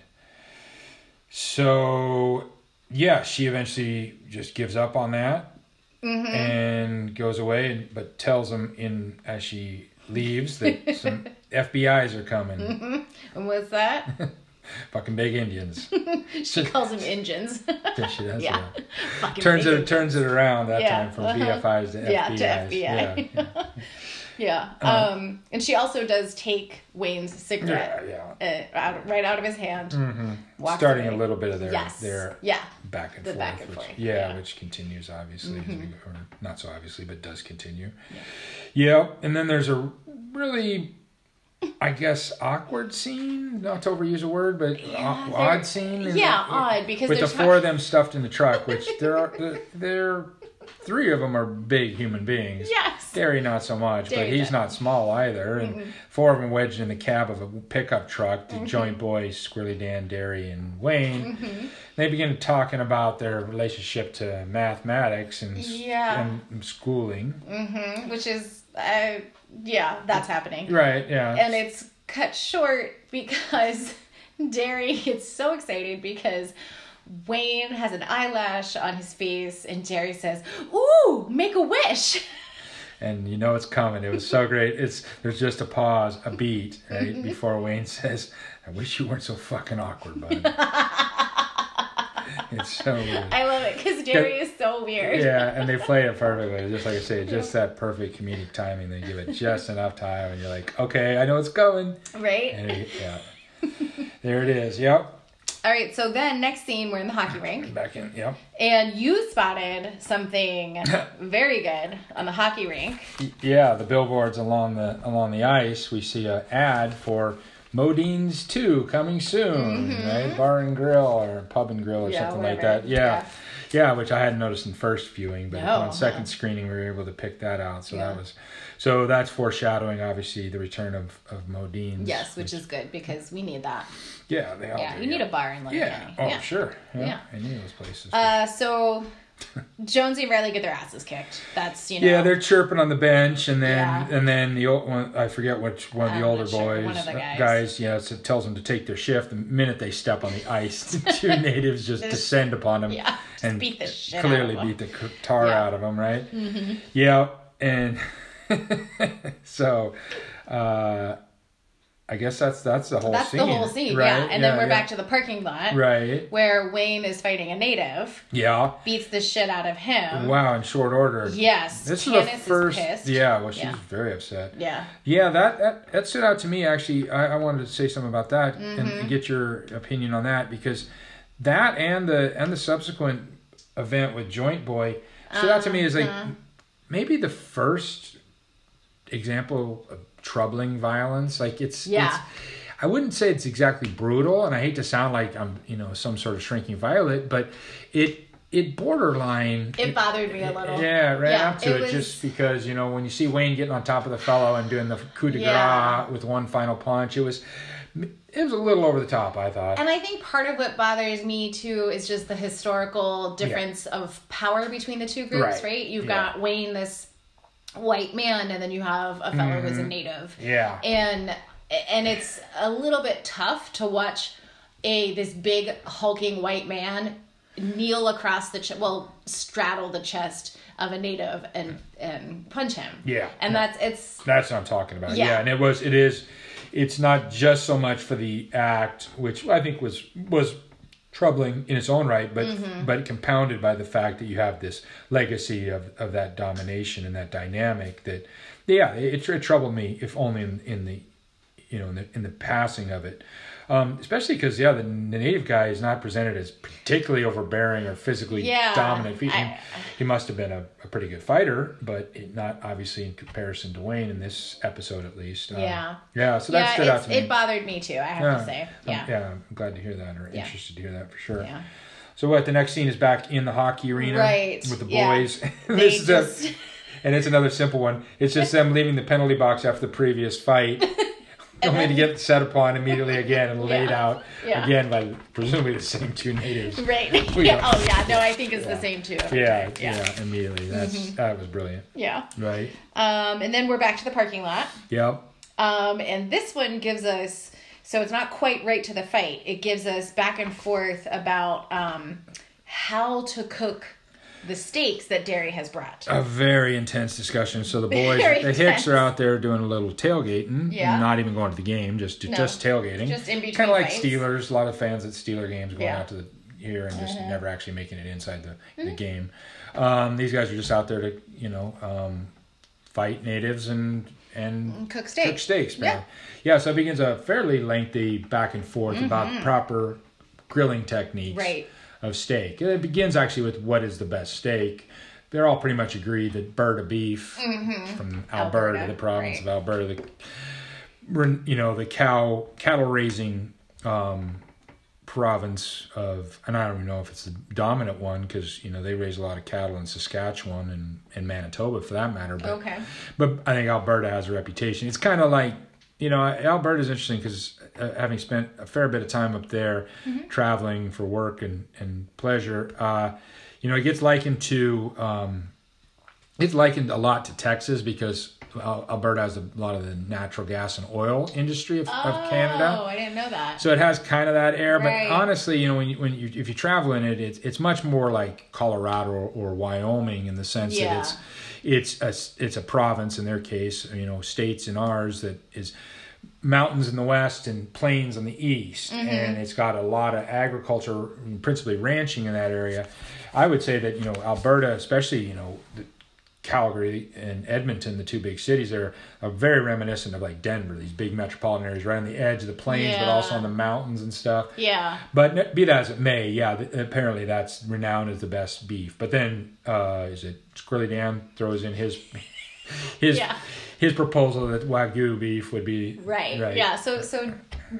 so, yeah, she eventually just gives up on that mm-hmm. and goes away, but tells him in as she leaves that some F B Is are coming. Mm-hmm. And what's that? Fucking big Indians. She so, calls them Indians. Yeah, she does. Yeah. yeah. Turns it Indians. turns it around that yeah. time from uh-huh. B F Is to F B Is. Yeah, to F B I. Yeah. yeah. yeah. Uh-huh. Um, and she also does take Wayne's cigarette yeah, yeah. Uh, out, right out of his hand. Mm-hmm. Starting away. A little bit of their yes. their yeah. back and the forth. Back and which, forth. Yeah, yeah, which continues obviously, mm-hmm. or not so obviously, but does continue. Yeah, yeah. And then there's a really, I guess, awkward scene, not to overuse a word, but yeah, odd scene. Yeah, it, odd. Because with the four t- of them stuffed in the truck, which there are, there, three of them are big human beings. Yes. Darry not so much, Darry but he's does. Not small either. And mm-hmm. four of them wedged in the cab of a pickup truck, the mm-hmm. Joint Boy, Squirrely Dan, Darry, and Wayne. Mm-hmm. They begin talking about their relationship to mathematics and, yeah. and schooling. Mm-hmm. Which is... Uh, yeah, that's happening. Right, yeah. And it's cut short because Darry gets so excited because Wayne has an eyelash on his face and Darry says, "Ooh, make a wish." And you know it's coming. It was so great. It's there's just a pause, a beat, right, before Wayne says, "I wish you weren't so fucking awkward, bud." It's so weird. I love it because Darry is so weird. Yeah, and they play it perfectly. Just like I say, just that perfect comedic timing. They give it just enough time, and you're like, okay, I know it's coming. Right? And it, yeah. There it is. Yep. All right, so then next scene, we're in the hockey rink. Back in, yep. And you spotted something very good on the hockey rink. Yeah, the billboards along the along the ice. We see an ad for Modean's two coming soon, mm-hmm. right? Bar and grill or pub and grill or yeah, something whatever. Like that. Yeah. yeah. Yeah, which I hadn't noticed in first viewing, but no, on second no. screening we were able to pick that out. So yeah. that was so that's foreshadowing obviously the return of, of Modean's. Yes, which, which is good because we need that. Yeah, they all yeah, do. You yeah. need a bar in London. Yeah. Oh yeah. sure. Yeah. yeah. I knew those places. Uh so Jonesy and Riley get their asses kicked. That's you know. Yeah, they're chirping on the bench, and then yeah. and then the old one, I forget which one of the I'm older sure. boys, the guys. guys, you know, it tells them to take their shift. The minute they step on the ice, the two natives just descend upon them yeah, and beat the shit clearly out of beat the tar yeah. out of them, right? Mm-hmm. Yeah, and so. uh I guess that's that's the whole that's scene. That's the whole scene, right? yeah. And yeah, then we're yeah. back to the parking lot. Right. Where Wayne is fighting a native. Yeah. Beats the shit out of him. Wow, in short order. Yes. This Tannis is the first. Is pissed. Yeah, well, she's yeah. very upset. Yeah. Yeah, that, that, that stood out to me, actually. I, I wanted to say something about that mm-hmm. and, and get your opinion on that, because that and the and the subsequent event with Joint Boy stood uh, out to me as like uh, maybe the first example of troubling violence. Like it's yeah it's, I wouldn't say it's exactly brutal, and I hate to sound like I'm you know some sort of shrinking violet, but it it borderline it bothered me a little yeah right yeah, up to it, it was, just because you know when you see Wayne getting on top of the fellow and doing the coup de yeah. grace with one final punch, it was it was a little over the top, I thought. And I think part of what bothers me too is just the historical difference yeah. of power between the two groups, right, right? You've yeah. got Wayne, this white man, and then you have a fellow mm-hmm. who's a native. Yeah. And and it's a little bit tough to watch a this big hulking white man kneel across the chest, well, straddle the chest of a native and and punch him. Yeah. And yeah. that's it's that's what I'm talking about. Yeah. yeah. And it was it is it's not just so much for the act, which I think was was troubling in its own right, but mm-hmm. but compounded by the fact that you have this legacy of, of that domination and that dynamic that, yeah, it, it troubled me, if only in, in the, you know, in the, in the passing of it. Um, especially because, yeah, the, the native guy is not presented as particularly overbearing or physically yeah, dominant. He, I, he must have been a, a pretty good fighter, but it, not obviously in comparison to Wayne in this episode, at least. Um, yeah. Yeah, so that yeah, stood out to me. It bothered me, too, I have yeah. to say. Yeah. Um, yeah, I'm glad to hear that, or yeah. interested to hear that for sure. Yeah. So what, the next scene is back in the hockey arena right. with the boys. Yeah. this is just... a, and it's another simple one. It's just them leaving the penalty box after the previous fight. Only to get set upon immediately again and laid yeah. out yeah. again by presumably the same two natives. Right. Yeah. Oh, yeah. No, I think it's yeah. the same two. Yeah. Okay. yeah. Yeah. Immediately. That's mm-hmm. That was brilliant. Yeah. Right. Um, and then we're back to the parking lot. Yep. Um, and this one gives us, so it's not quite right to the fight. It gives us back and forth about um, how to cook the steaks that Darry has brought. A very intense discussion. So the boys, very the intense. Hicks are out there doing a little tailgating. Yeah. And not even going to the game, just no. just tailgating. Just in between. Kind of like Steelers. A lot of fans at Steeler games going yeah. out to the here and just uh-huh. never actually making it inside the, mm-hmm. the game. Um, these guys are just out there to, you know, um, fight natives and and, and cook steaks. Cook steaks, man. Yeah. yeah, so it begins a fairly lengthy back and forth mm-hmm. about proper grilling techniques. Right. Of steak. It begins actually with what is the best steak. They're all pretty much agreed that Berta beef mm-hmm. from Alberta, Alberta, the province right. of Alberta, the you know the cow cattle raising um, province of, and I don't even know if it's the dominant one because you know they raise a lot of cattle in Saskatchewan and, and Manitoba for that matter. But, okay. But I think Alberta has a reputation. It's kind of like. You know, Alberta's interesting because uh, having spent a fair bit of time up there mm-hmm. traveling for work and, and pleasure, uh, you know, it gets likened to, um, it's likened a lot to Texas because uh, Alberta has a lot of the natural gas and oil industry of, oh, of Canada. Oh, I didn't know that. So it has kind of that air, right. but honestly, you know, when you, when you, if you travel in it, it's, it's much more like Colorado or, or Wyoming in the sense yeah. that it's, It's a, it's a province in their case, you know, states in ours that is mountains in the west and plains in the east. Mm-hmm. And it's got a lot of agriculture, principally ranching in that area. I would say that, you know, Alberta, especially, you know, the, Calgary and Edmonton, the two big cities there, are very reminiscent of like Denver, these big metropolitan areas right on the edge of the plains, yeah. but also on the mountains and stuff. Yeah. But be that as it may, yeah, apparently that's renowned as the best beef. But then, uh, is it Squirrely Dan throws in his his yeah. his proposal that Wagyu beef would be right. right. Yeah. So so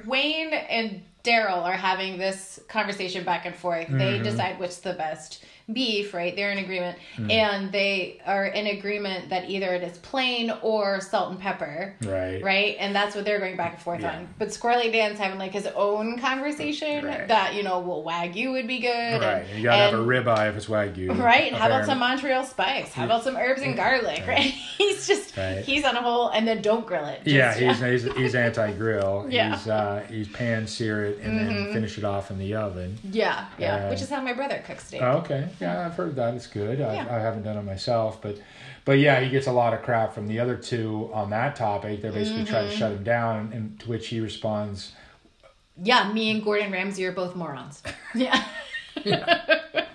Wayne and Darryl are having this conversation back and forth. They mm-hmm. decide what's the best beef, right? They're in agreement. Mm-hmm. And they are in agreement that either it is plain or salt and pepper. Right. Right? And that's what they're going back and forth yeah. on. But Squirrely Dan's having like his own conversation right. that, you know, well, Wagyu would be good. Right. And, you gotta and, have a ribeye if it's Wagyu. Right. How about some Montreal spice? How about some herbs and garlic? Right. right? He's just, right. he's on a whole, and then don't grill it. Just, yeah, he's, yeah. he's he's anti-grill. yeah. He's, uh, he's pan-sear it and mm-hmm. then finish it off in the oven. Yeah. Yeah. Uh, Which is how my brother cooks steak. Oh, okay. Yeah, I've heard that. It's good. Yeah. I, I haven't done it myself, but but yeah, he gets a lot of crap from the other two on that topic. They're basically mm-hmm. trying to shut him down, and to which he responds, "Yeah, me and Gordon Ramsay are both morons." Yeah. yeah. Which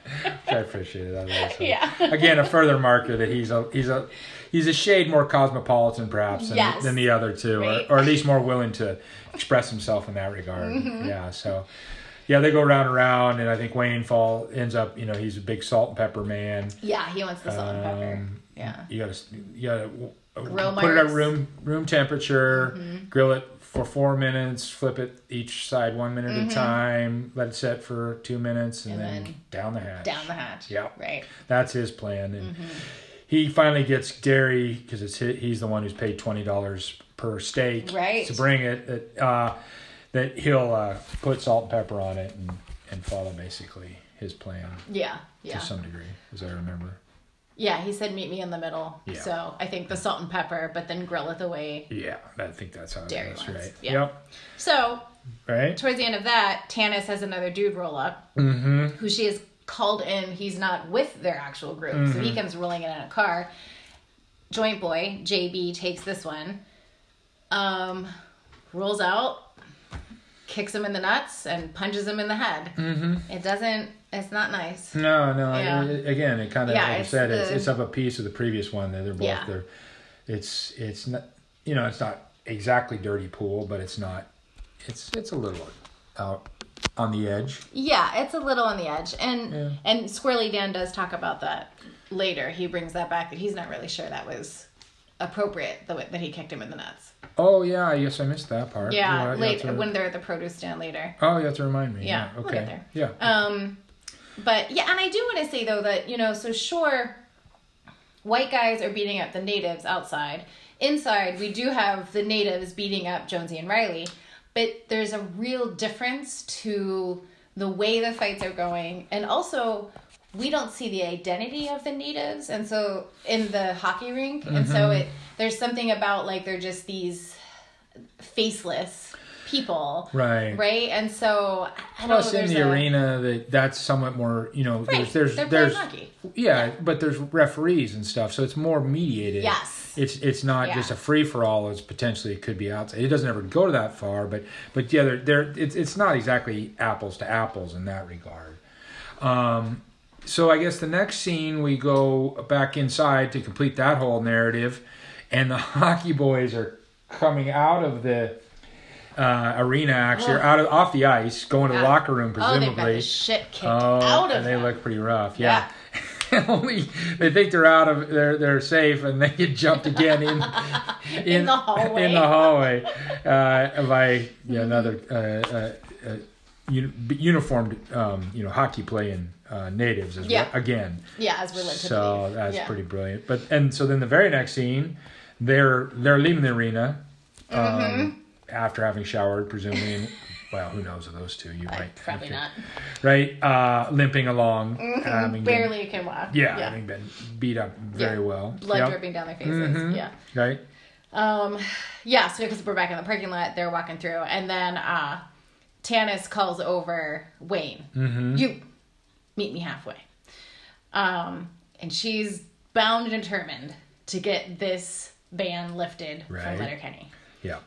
I appreciate it. That yeah. Again, a further marker that he's a he's a he's a shade more cosmopolitan, perhaps, than, yes. than the other two, right. or, or at least more willing to express himself in that regard. Mm-hmm. Yeah. So. Yeah, they go round and round, and I think Wayne Fall ends up, you know, he's a big salt and pepper man. Yeah, he wants the salt um, and pepper. Yeah. You gotta, you gotta grill put marks. It at room room temperature, mm-hmm. grill it for four minutes, flip it each side one minute mm-hmm. at a time, let it set for two minutes, and, and then, then down the hatch. Down the hatch. Yeah. Right. That's his plan. And mm-hmm. he finally gets Darry, because it's his, he's the one who's paid twenty dollars per steak right. to bring it. it uh, That he'll uh, put salt and pepper on it and, and follow basically his plan. Yeah, yeah. To some degree, as I remember. Yeah, he said meet me in the middle. Yeah. So I think the salt and pepper, but then grill it the way. Yeah, I think that's how it is, right? Yeah. Yep. So right? towards the end of that, Tannis has another dude roll up mm-hmm. who she has called in. He's not with their actual group, mm-hmm. so he comes rolling in in a car. Joint Boy, J B, takes this one, um, rolls out. Kicks him in the nuts and punches him in the head. Mm-hmm. It doesn't. It's not nice. No, no. Yeah. It, again, it kind of yeah, like I said, the, it's, it's of a piece of the previous one. That they're both yeah. there. It's it's not. You know, it's not exactly dirty pool, but it's not. it's it's a little out on the edge. Yeah, it's a little on the edge, and yeah. and Squirrely Dan does talk about that later. He brings that back that he's not really sure that was appropriate, the way that he kicked him in the nuts. Oh yeah, I guess I missed that part. Yeah, yeah late to... when they're at the produce stand later. Oh, you have to remind me. Yeah, yeah. Okay. We'll get there. Yeah. Um, but yeah, and I do want to say though that you know, so sure, white guys are beating up the natives outside. Inside, we do have the natives beating up Jonesy and Riley, but there's a real difference to the way the fights are going, and also we don't see the identity of the natives, and so in the hockey rink, mm-hmm. and so it there's something about like they're just these faceless people, right? Right, and so I don't plus know, in the a, arena that that's somewhat more you know right, there's there's, there's hockey. Yeah, yeah, but there's referees and stuff, so it's more mediated. Yes. It's it's not yeah. just a free for all as potentially it could be outside. It doesn't ever go to that far, but but yeah, they're, they're it's it's not exactly apples to apples in that regard. Um, so I guess the next scene we go back inside to complete that whole narrative, and the hockey boys are coming out of the uh, arena actually, oh. or out of off the ice, going to the locker room presumably. Oh, they got the shit kicked oh, out of and them. They look pretty rough. Yeah. yeah. Only they think they're out of they're they're safe, and they get jumped again in in, in the hallway in the hallway uh, by yeah, another uh, uh, uh, uniformed um, you know hockey playing uh, natives as yeah. well, again yeah as we're led to so believe. That's yeah. pretty brilliant. But and so then the very next scene they're they're leaving the arena um, mm-hmm. after having showered presumably. And, well, who knows of those two? You I, might probably not. Right, uh, limping along, mm-hmm. having barely been, can walk. Yeah, yeah, having been beat up very yeah. well. Blood yep. dripping down their faces. Mm-hmm. Yeah. Right. Um, yeah. So because we're back in the parking lot, they're walking through, and then uh, Tannis calls over Wayne. Mm-hmm. You meet me halfway, um, and she's bound and determined to get this ban lifted right. from Letterkenny. Yeah.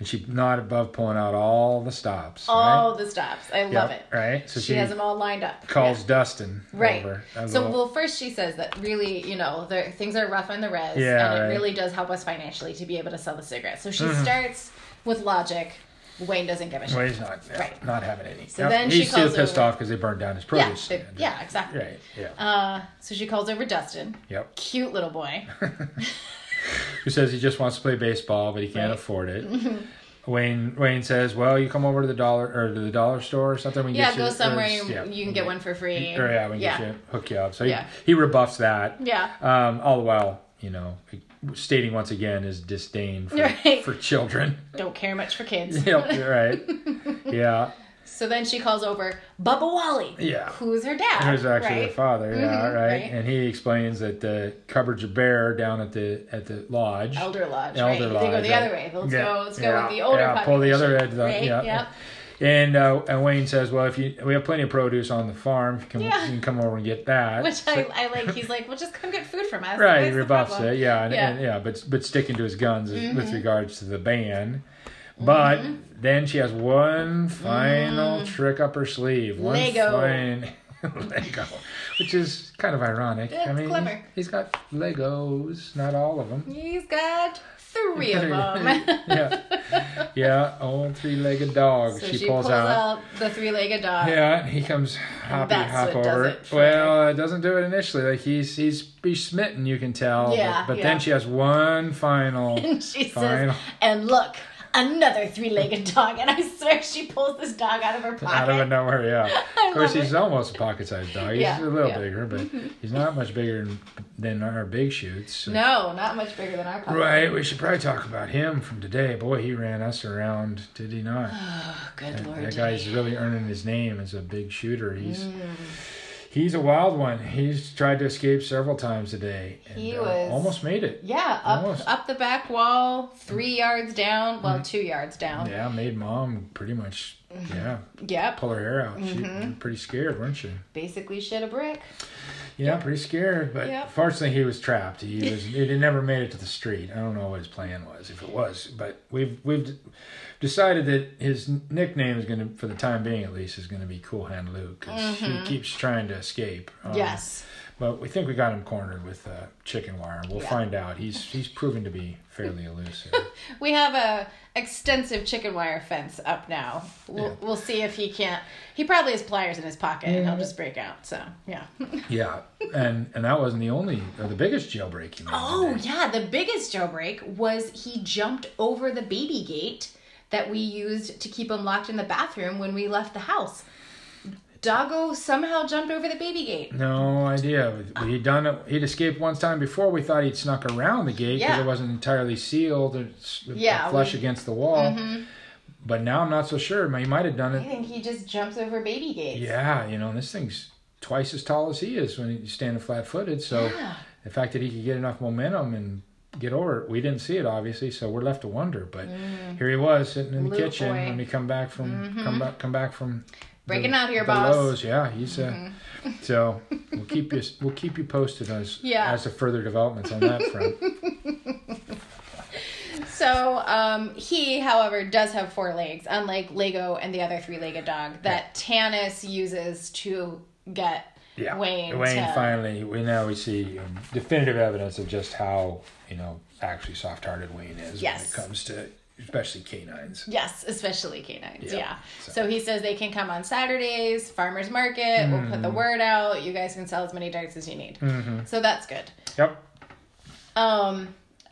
And she's not above pulling out all the stops. All right? the stops. I love yep, it. Right? So she, she has them all lined up. Calls yeah. Dustin right. over. As so, well. well, first she says that really, you know, the, things are rough on the res. Yeah, and right. it really does help us financially to be able to sell the cigarettes. So she mm-hmm. starts with logic. Wayne doesn't give a shit. Wayne's not, yeah, right. not having any. So now, then he's she calls still pissed over. off because they burned down his produce. Yeah, they, yeah exactly. Right. Yeah. Uh, so she calls over Dustin. Yep. Cute little boy. Who says he just wants to play baseball, but he can't right. afford it. Mm-hmm. Wayne Wayne says, well, you come over to the dollar or to the dollar store or something. We can yeah, get go you, somewhere. Or, yeah, you can get one for free. Or, yeah, we can yeah. get you, hook you up. So yeah. he, he rebuffs that. Yeah. Um, all the while, you know, stating once again his disdain for, right. for children. Don't care much for kids. Yep, you're right. yeah. So then she calls over Bubba Wally, yeah. who's her dad. Who's actually right? her father, yeah, mm-hmm, right? right? And he explains that the cupboards are bare down at the at the lodge. Elder Lodge, Elder right? Lodge, they go the right? other way. Let's yeah. go, let's yeah. go with the older yeah. population. Pull the other end, right? yeah. Yep. And, uh, and Wayne says, well, if you we have plenty of produce on the farm, you can, yeah. you can come over and get that. Which so, I, I like. He's like, well, just come get food from us. Right, he rebuffs it, yeah. And, yeah. And, yeah but, but sticking to his guns mm-hmm. with regards to the ban. But mm-hmm. then she has one final mm. trick up her sleeve. One Lego. Fine Lego. Which is kind of ironic. It's I mean, clever. He's, he's got Legos, not all of them. He's got three of them. yeah. Yeah, old three-legged dog. So she, she pulls, pulls out. out the three-legged dog. Yeah, and he comes hoppy hop over. It it. Well, it doesn't do it initially. Like he's he's he's smitten, you can tell. Yeah. But, but yeah. then she has one final and she final. says, and look. Another three-legged dog, and I swear she pulls this dog out of her pocket. Out of nowhere, yeah. Of course, he's it. almost a pocket-sized dog. He's yeah, a little yeah. bigger, but he's not much bigger than our big shoots. So. No, not much bigger than our pocket. Right, we should probably talk about him from today. Boy, he ran us around, did he not? Oh, good that, Lord. That guy's really earning his name as a big shooter. He's... Mm. He's a wild one. He's tried to escape several times today. And, he was... Uh, almost made it. Yeah, up, up the back wall, three yards down. Well, mm-hmm. two yards down. Yeah, made Mom pretty much, yeah. Yep. Pull her hair out. Mm-hmm. She was pretty scared, weren't you? Basically shit a brick. Yeah, yep. pretty scared. But yep. fortunately, he was trapped. He was. It never made it to the street. I don't know what his plan was, if it was. But we've... we've decided that his nickname is going to, for the time being at least, is going to be Cool Hand Luke, because mm-hmm. he keeps trying to escape. Um, yes. But we think we got him cornered with uh, chicken wire. We'll yeah. find out. He's he's proven to be fairly elusive. We have a extensive chicken wire fence up now. We'll yeah. we'll see if he can't. He probably has pliers in his pocket, mm-hmm. and he'll just break out. So yeah. yeah, and and that wasn't the only uh, the biggest jailbreak he made. Oh today. yeah, the biggest jailbreak was he jumped over the baby gate that we used to keep him locked in the bathroom when we left the house. Doggo somehow jumped over the baby gate. No idea. He'd done it. He'd escaped one time before. We thought he'd snuck around the gate because yeah. it wasn't entirely sealed. It's yeah, flush we, against the wall. Mm-hmm. But now I'm not so sure. He might have done it. I think he just jumps over baby gates. Yeah, you know, and this thing's twice as tall as he is when he's standing flat-footed. So yeah. the fact that he could get enough momentum and get over it, we didn't see it obviously, so we're left to wonder. But mm. here he was sitting in the Luke kitchen boy. When we come back from mm-hmm. come back come back from. Breaking the, out here, boss. Lows. Yeah, he's uh, mm-hmm. so we'll keep you we'll keep you posted as yeah. as to further developments on that front. So um, he, however, does have four legs, unlike Lego and the other three-legged dog that yeah. Tannis uses to get yeah. Wayne. Wayne to... finally, we now we see um, definitive evidence of just how you know actually soft-hearted Wayne is yes. when it comes to. Especially canines. Yes, especially canines, yeah. yeah. So. so he says they can come on Saturdays, farmer's market, mm. we'll put the word out, you guys can sell as many darts as you need. Mm-hmm. So that's good. Yep. Um,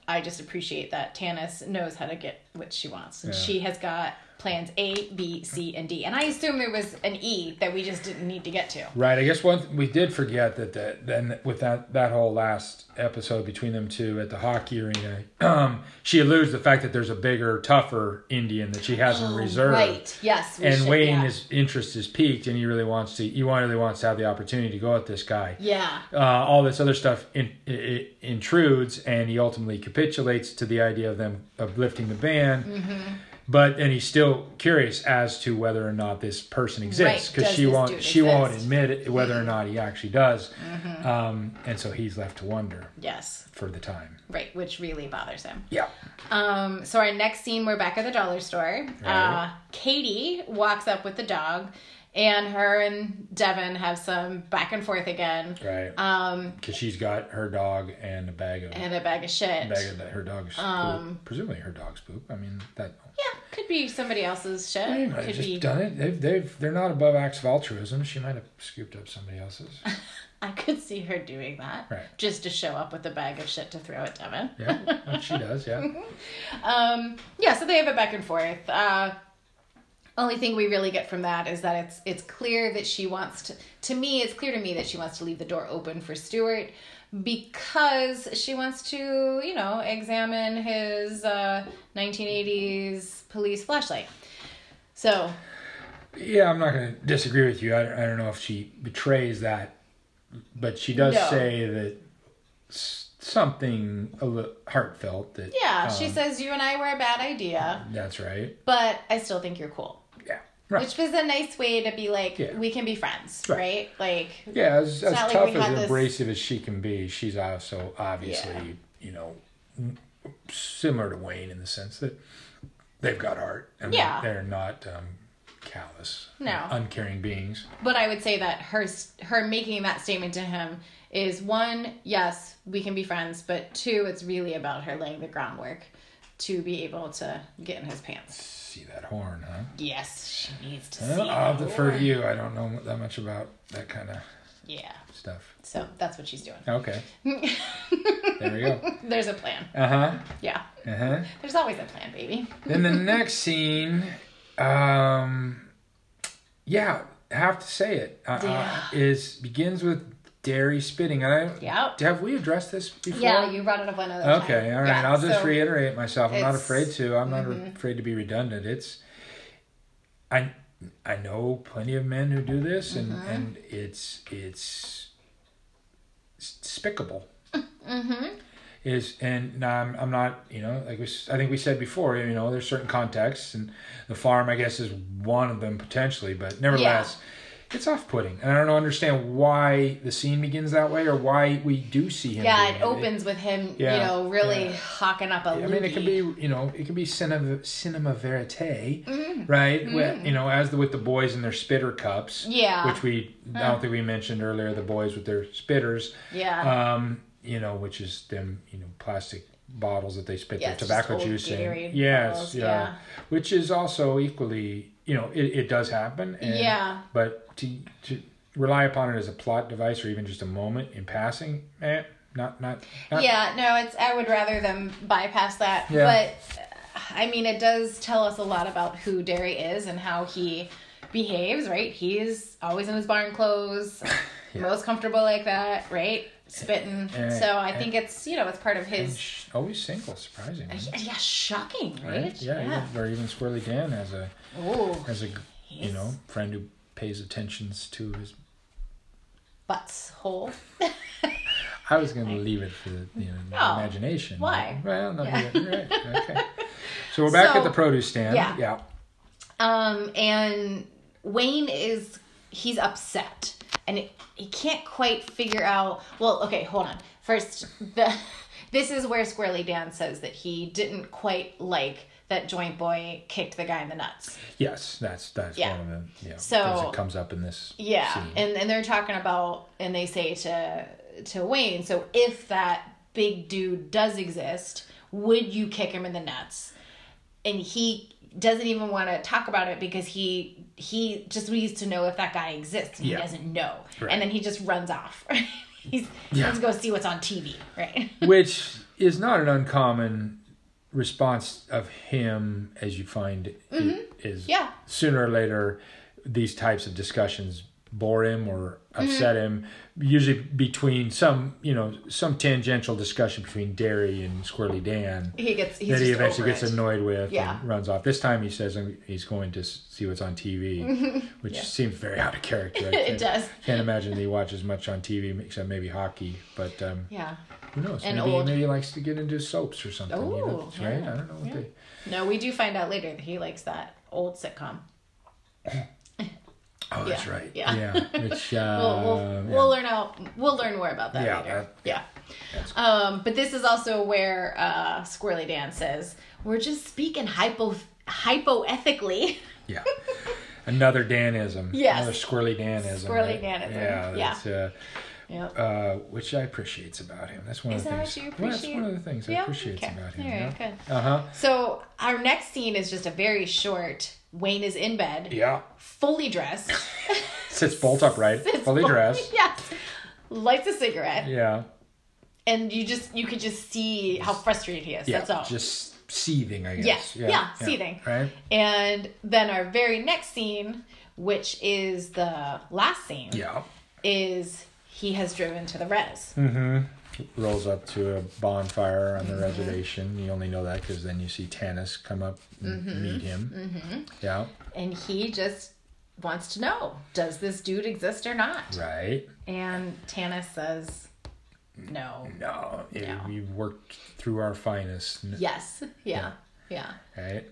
I just appreciate that Tannis knows how to get what she wants. Yeah. She has got plans A, B, C, and D. And I assume there was an E that we just didn't need to get to. Right. I guess one we did forget that the, then with that, that whole last episode between them two at the hockey arena, um, she alludes the fact that there's a bigger, tougher Indian that she has in oh, reserve. Right. Yes. And should, Wayne, yeah. his interest is piqued, and he really wants to. He really wants to have the opportunity to go at this guy. Yeah. Uh, all this other stuff in, it, it intrudes, and he ultimately capitulates to the idea of them of lifting the ban. Mm-hmm. But and he's still curious as to whether or not this person exists because right. she won't she exist? won't admit it, whether or not he actually does, mm-hmm. um, and so he's left to wonder. Yes, for the time. Right, which really bothers him. Yeah. Um. So our next scene, we're back at the dollar store. Right. Uh, Katie walks up with the dog, and her and Devin have some back and forth again. Right. Um. Because she's got her dog and a bag of and a bag of shit. A bag of that her dog's um, poop. Presumably her dog's poop. I mean that. Yeah, could be somebody else's shit. They might have just be... done it. They've, they've, they're not above acts of altruism. She might have scooped up somebody else's. I could see her doing that. Right. Just to show up with a bag of shit to throw at Devin. Yeah, she does, yeah. um, yeah, so they have it back and forth. Uh, only thing we really get from that is that it's it's clear that she wants to... To me, it's clear to me that she wants to leave the door open for Stuart because she wants to, you know, examine his uh, nineteen eighties police flashlight. So. Yeah, I'm not going to disagree with you. I, I don't know if she betrays that, but she does no. say that something a little heartfelt. That Yeah, um, she says, you and I were a bad idea. That's right. But I still think you're cool. Yeah. Right. Which was a nice way to be like, yeah. we can be friends, right? right? Like, yeah, as, as tough like as abrasive this... as she can be, she's also obviously, yeah. you know, similar to Wayne in the sense that they've got heart and yeah. they're not um, callous, no. uncaring beings. But I would say that her her making that statement to him is one, yes, we can be friends, but two, it's really about her laying the groundwork to be able to get in his pants. See that horn, huh? Yes, she needs to well, see I'll that defer horn. to you. I don't know that much about that kind of yeah stuff. So that's what she's doing. Okay. There we go. There's a plan. Uh-huh. Yeah. Uh-huh. There's always a plan, baby. Then the next scene, um, yeah, I have to say it, uh, yeah. uh, is begins with Darry spitting. I, yep. Have we addressed this before? Yeah, you brought it up another time. Okay, all right. Yeah, I'll just so reiterate myself. I'm not afraid to. I'm not mm-hmm. afraid to be redundant. It's, I, I know plenty of men who do this, and, mm-hmm. and it's it's, it's despicable. Mm-hmm. Is and I'm I'm not you know like we, I think we said before you know there's certain contexts and the farm I guess is one of them potentially, but nevertheless. Yeah. It's off-putting, and I don't understand why the scene begins that way, or why we do see him. Yeah, it opens it. with him, yeah, you know, really yeah. hawking up a. Yeah, I mean, it could be, you know, it could be cinema, cinema verite, mm. right? Mm. With, you know, as the, with the boys and their spitter cups. Yeah. Which we, I don't mm. think we mentioned earlier, the boys with their spitters. Yeah. Um, you know, which is them, you know, plastic bottles that they spit yeah, their tobacco juice in. Yes. Bottles, yeah. yeah. Which is also equally, you know, it, it does happen. And, yeah. But. To, to rely upon it as a plot device or even just a moment in passing, eh, not, not, not. Yeah, no, it's, I would rather them bypass that. Yeah. But, I mean, it does tell us a lot about who Darry is and how he behaves, right? He's always in his barn clothes, yeah. most comfortable like that, right? Spitting. And, so I and, think it's, you know, it's part of his... Sh- always single, surprising. Yeah, yeah, shocking, right? right? Yeah, yeah. Even, or even Squirrely Dan has a, oh, has a, you know, friend who... pays attentions to his butt's hole. I was going to leave it for the, you know, oh, imagination. Why? Well, not yeah. right. Okay. So we're back so, at the produce stand. Yeah. yeah. Um, and Wayne is he's upset, and it, he can't quite figure out. Well, okay, hold on. First, the this is where Squirrely Dan says that he didn't quite like. That Joint Boy kicked the guy in the nuts. Yes, that's that's yeah. one of the yeah. So it comes up in this. Yeah, scene. and and they're talking about, and they say to to Wayne, so if that big dude does exist, would you kick him in the nuts? And he doesn't even want to talk about it because he he just needs to know if that guy exists. And yeah. He doesn't know, right. And then he just runs off. He's yeah. let's go see what's on T V, right? Which is not an uncommon. Response of him, as you find, mm-hmm. is yeah. sooner or later these types of discussions bore him or upset mm-hmm. him. Usually between some, you know, some tangential discussion between Darry and Squirrely Dan. He gets he's that he eventually gets annoyed with yeah. and runs off. This time he says he's going to see what's on T V, which yeah. seems very out of character. It does. Can't imagine that he watches much on T V except maybe hockey, but um, yeah. Who knows? And maybe, maybe he likes to get into soaps or something. Oh, you know, yeah. right? I don't know. What yeah. they... No, we do find out later that he likes that old sitcom. Oh, that's yeah. right. Yeah. yeah. Which, uh, we'll we'll, yeah. we'll learn out. We'll learn more about that yeah, later. That, yeah. Cool. Um, but this is also where uh, Squirrely Dan says, "We're just speaking hypo hypoethically." Yeah. Another Danism. Yes. Another Squirrely Danism. Squirrely right? Danism. Yeah. That's, yeah. Uh, Yep. Uh, which I appreciate about him. That's one of the things. Is that what you appreciate? Well, that's one of the things yeah? I appreciate okay. about him. All right, yeah? good. Uh-huh. So our next scene is just a very short. Wayne is in bed. Yeah. Fully dressed. Sits bolt upright. Sits fully bolt, dressed. Yes. Lights a cigarette. Yeah. And you just you could just see how frustrated he is. Yeah, that's all. Just seething, I guess. Yeah. Yeah. yeah, yeah. Seething. Right. And then our very next scene, which is the last scene. Yeah. Is. He has driven to the res. Mm-hmm. Rolls up to a bonfire on the mm-hmm. reservation. You only know that because then you see Tannis come up and mm-hmm. meet him. Mm-hmm. Yeah. And he just wants to know, does this dude exist or not? Right. And Tannis says, no. No. no. We've worked through our finest. Yes. Yeah. Yeah. yeah. Right.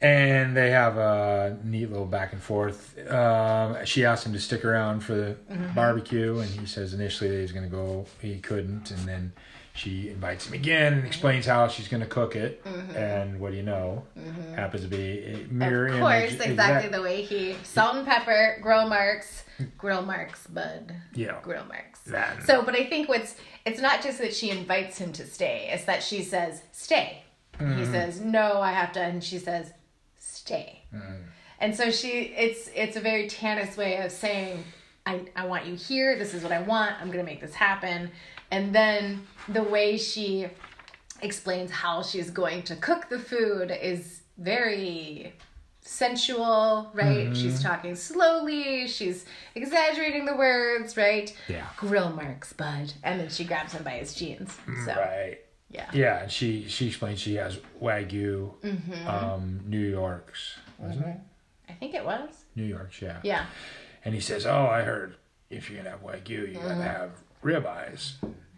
And they have a neat little back and forth. Um, she asked him to stick around for the mm-hmm. barbecue, and he says initially that he was going to go. He couldn't, and then she invites him again and explains how she's going to cook it. Mm-hmm. And what do you know? Mm-hmm. Happens to be a mirror image. Of course, image. exactly that, the way he... Salt and pepper, grill marks, grill marks, bud. Yeah. Grill marks. That. So, but I think what's... It's not just that she invites him to stay. It's that she says, stay. Mm-hmm. He says, no, I have to. And she says... Stay. Mm. And so she it's it's a very Tannis way of saying I, I want you here, this is what I want, I'm gonna make this happen. And then the way she explains how she's going to cook the food is very sensual, right? Mm-hmm. She's talking slowly, she's exaggerating the words, right? Yeah. Grill marks, bud. And then she grabs him by his jeans. So right. Yeah. Yeah, and she, she explains she has Wagyu, mm-hmm. um, New York's, wasn't mm-hmm. it? I think it was. New York's, yeah. Yeah. And he says, oh, I heard if you're going to have Wagyu, you got mm-hmm. to have ribeyes.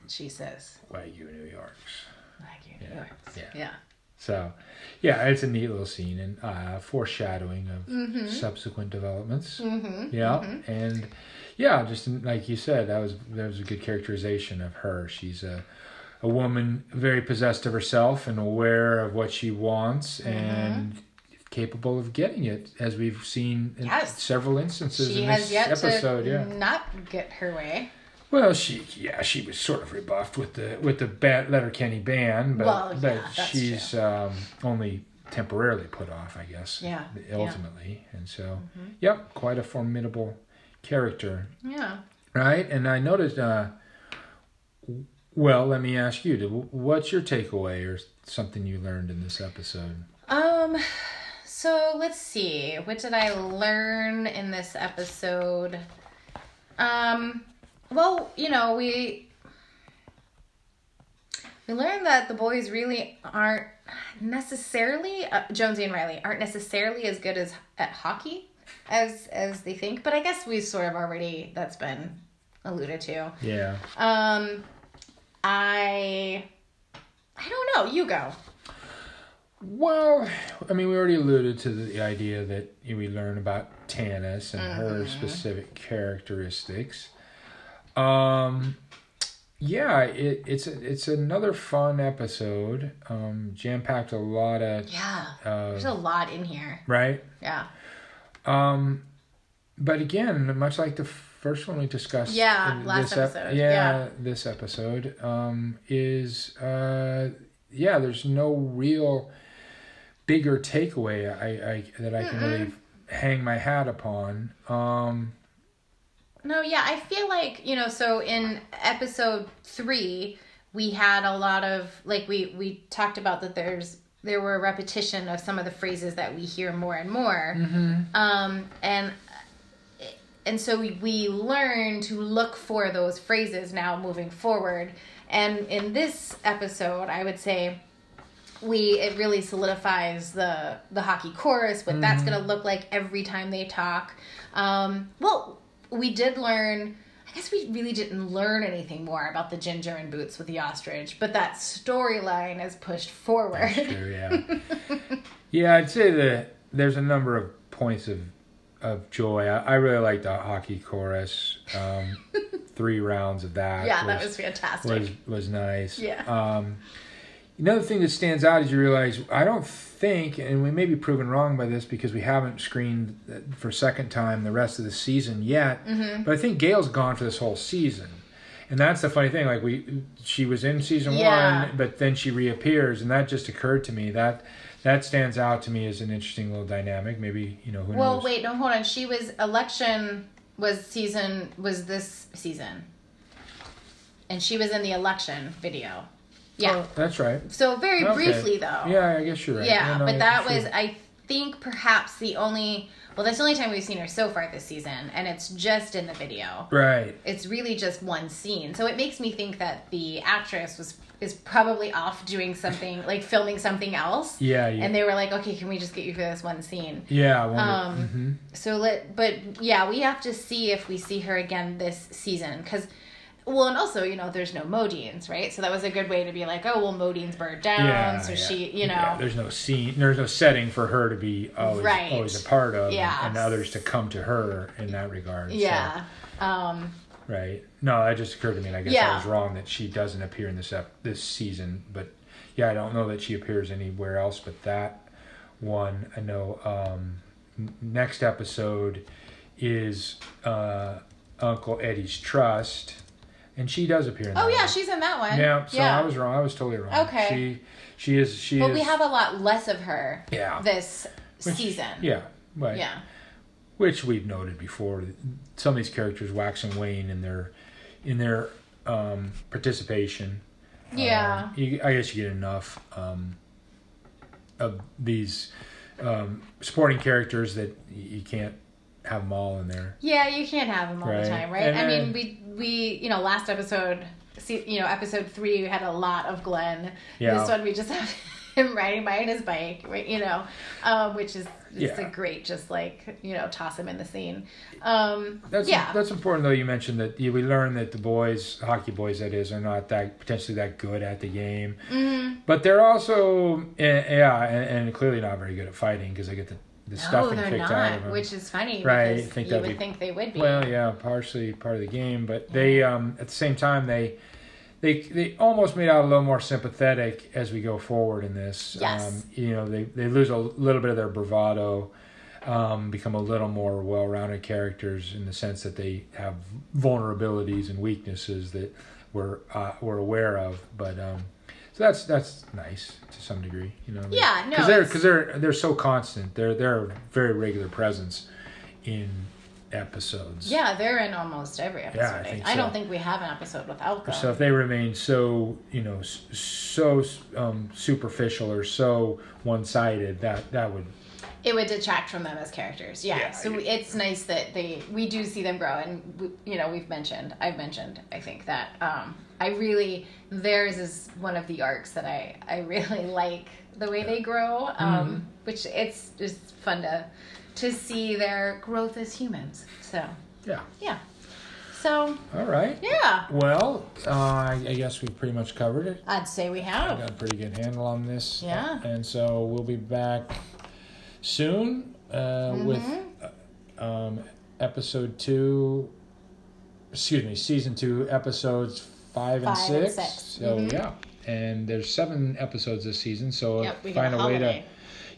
She says. Wagyu, New York's. Wagyu, New yeah. York's. Yeah. yeah. So, yeah, it's a neat little scene and uh, foreshadowing of mm-hmm. subsequent developments. Mm-hmm. Yeah, mm-hmm. and yeah, just like you said, that was that was a good characterization of her. She's a a woman very possessed of herself and aware of what she wants mm-hmm. and capable of getting it, as we've seen in yes. several instances she in this episode. She has yet to yeah. not get her way. Well, she yeah, she was sort of rebuffed with the with the bat, Letterkenny ban, but, well, yeah, but she's um, only temporarily put off, I guess. Yeah. Ultimately, yeah. and so mm-hmm. yep, quite a formidable character. Yeah. Right, and I noticed. Uh, well, let me ask you: what's your takeaway or something you learned in this episode? Um. So let's see. What did I learn in this episode? Um. Well, you know, we we learned that the boys really aren't necessarily uh, Jonesy and Riley aren't necessarily as good as at hockey as as they think. But I guess we sort of already that's been alluded to. Yeah. Um, I I don't know. You go. Well, I mean, we already alluded to the idea that we learn about Tannis and mm-hmm. her specific characteristics. Um, yeah, it, it's it's another fun episode. Um, jam packed a lot of yeah. Uh, there's a lot in here, right? Yeah. Um, but again, much like the first one we discussed, yeah, last episode, ep- yeah, yeah, this episode, um, is uh, yeah, there's no real bigger takeaway I, I that I Mm-mm. can really hang my hat upon. Um. No, yeah, I feel like, you know, so in episode three, we had a lot of, like, we, we talked about that there's, there were a repetition of some of the phrases that we hear more and more. Mm-hmm. Um, and, and so we, we learn to look for those phrases now moving forward. And in this episode, I would say we, it really solidifies the, the hockey chorus, what mm-hmm. that's going to look like every time they talk. Um, well, we did learn, I guess we really didn't learn anything more about the ginger and boots with the ostrich, but that storyline is pushed forward. That's true, yeah. yeah, I'd say that there's a number of points of of joy. I, I really liked the hockey chorus. Um, three rounds of that. Yeah, was, that was fantastic. Was, was nice. Yeah. Um, another thing that stands out is you realize, I don't think, and we may be proven wrong by this because we haven't screened for second time the rest of the season yet, mm-hmm. but I think Gail's gone for this whole season. And that's the funny thing. Like we, she was in season yeah. one, but then she reappears, and that just occurred to me. That that stands out to me as an interesting little dynamic. Maybe, you know, who well, knows? Well, wait, no, hold on. She was, election was season, was this season. And she was in the election video. Yeah, oh, that's right. So very okay. briefly, though. Yeah, I guess you're right. Yeah, yeah no, but that was, sure. I think, perhaps the only, well, that's the only time we've seen her so far this season, and it's just in the video. Right. It's really just one scene. So it makes me think that the actress was is probably off doing something, like filming something else. Yeah, yeah. And they were like, okay, can we just get you for this one scene? Yeah, I wonder. Um, mm-hmm. So let, but yeah, we have to see if we see her again this season, because... Well, and also, you know, there's no Modean's, right? So that was a good way to be like, oh, well, Modean's burned down, yeah, so yeah. she, you know. Yeah, there's no scene, there's no setting for her to be always, right. always a part of yeah. and, and others to come to her in that regard. Yeah. So. Um, right. No, that just occurred to me, and I guess yeah. I was wrong that she doesn't appear in this ep- this season. But, yeah, I don't know that she appears anywhere else but that one. I know um, next episode is uh, Uncle Eddie's Trust. And she does appear in that. Oh, yeah, one. She's in that one. Yeah, so yeah. I was wrong. I was totally wrong. Okay. She she is... She but is, we have a lot less of her yeah. this Which, season. Yeah, right. Yeah. Which we've noted before. Some of these characters wax and wane in their in their um, participation. Yeah. Uh, you, I guess you get enough um, of these um, supporting characters that you can't have them all in there. Yeah, you can't have them all right. the time, right? And, I mean, we we you know last episode, you know episode three, we had a lot of Glenn. Yeah. This one we just have him riding by on his bike, right, you know, um, which is it's yeah. a great, just like, you know, toss him in the scene. Um, that's yeah. that's important though. You mentioned that we learned that the boys, hockey boys, that is, are not that potentially that good at the game, mm-hmm. but they're also yeah, and, and clearly not very good at fighting because they get the. The no, stuff they're kicked not, out of them. Which is funny, right? Because think you would be, think they would be. Well, yeah, partially part of the game, but yeah. they, um, at the same time, they, they, they almost made out a little more sympathetic as we go forward in this. Yes. Um, you know, they, they lose a little bit of their bravado, um, become a little more well-rounded characters in the sense that they have vulnerabilities and weaknesses that we're uh, we're aware of, but. Um, That's that's nice to some degree, you know. Yeah, no. Because they're because they're they're so constant. They're they're a very regular presence in episodes. Yeah, they're in almost every episode. Yeah, I, think I so. don't think we have an episode without them. So if they remain so you know so um, superficial or so one sided, that that would. It would detract from them as characters. Yeah. yeah so yeah. It's nice that they we do see them grow, and we, you know we've mentioned I've mentioned I think that um, I really theirs is one of the arcs that I, I really like the way yeah. they grow, um, mm-hmm. which it's just fun to to see their growth as humans. So yeah, yeah. So all right. Yeah. Well, uh, I guess we've pretty much covered it. I'd say we have. I got a pretty good handle on this. Yeah. And so we'll be back. Soon, uh, mm-hmm. with uh, um, episode two, excuse me, season two, episodes five, five and six. And six. So mm-hmm. yeah, and there's seven episodes this season. So yep, we find a, a way to,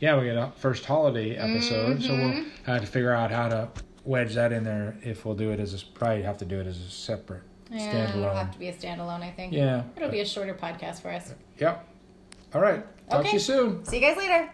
yeah, we get a first holiday episode. Mm-hmm. So we'll have to figure out how to wedge that in there. If we'll do it as a, probably have to do it as a separate yeah, standalone. It'll have to be a standalone, I think. Yeah, it'll but, be a shorter podcast for us. Yep. Yeah. All right. Talk okay. to you soon. See you guys later.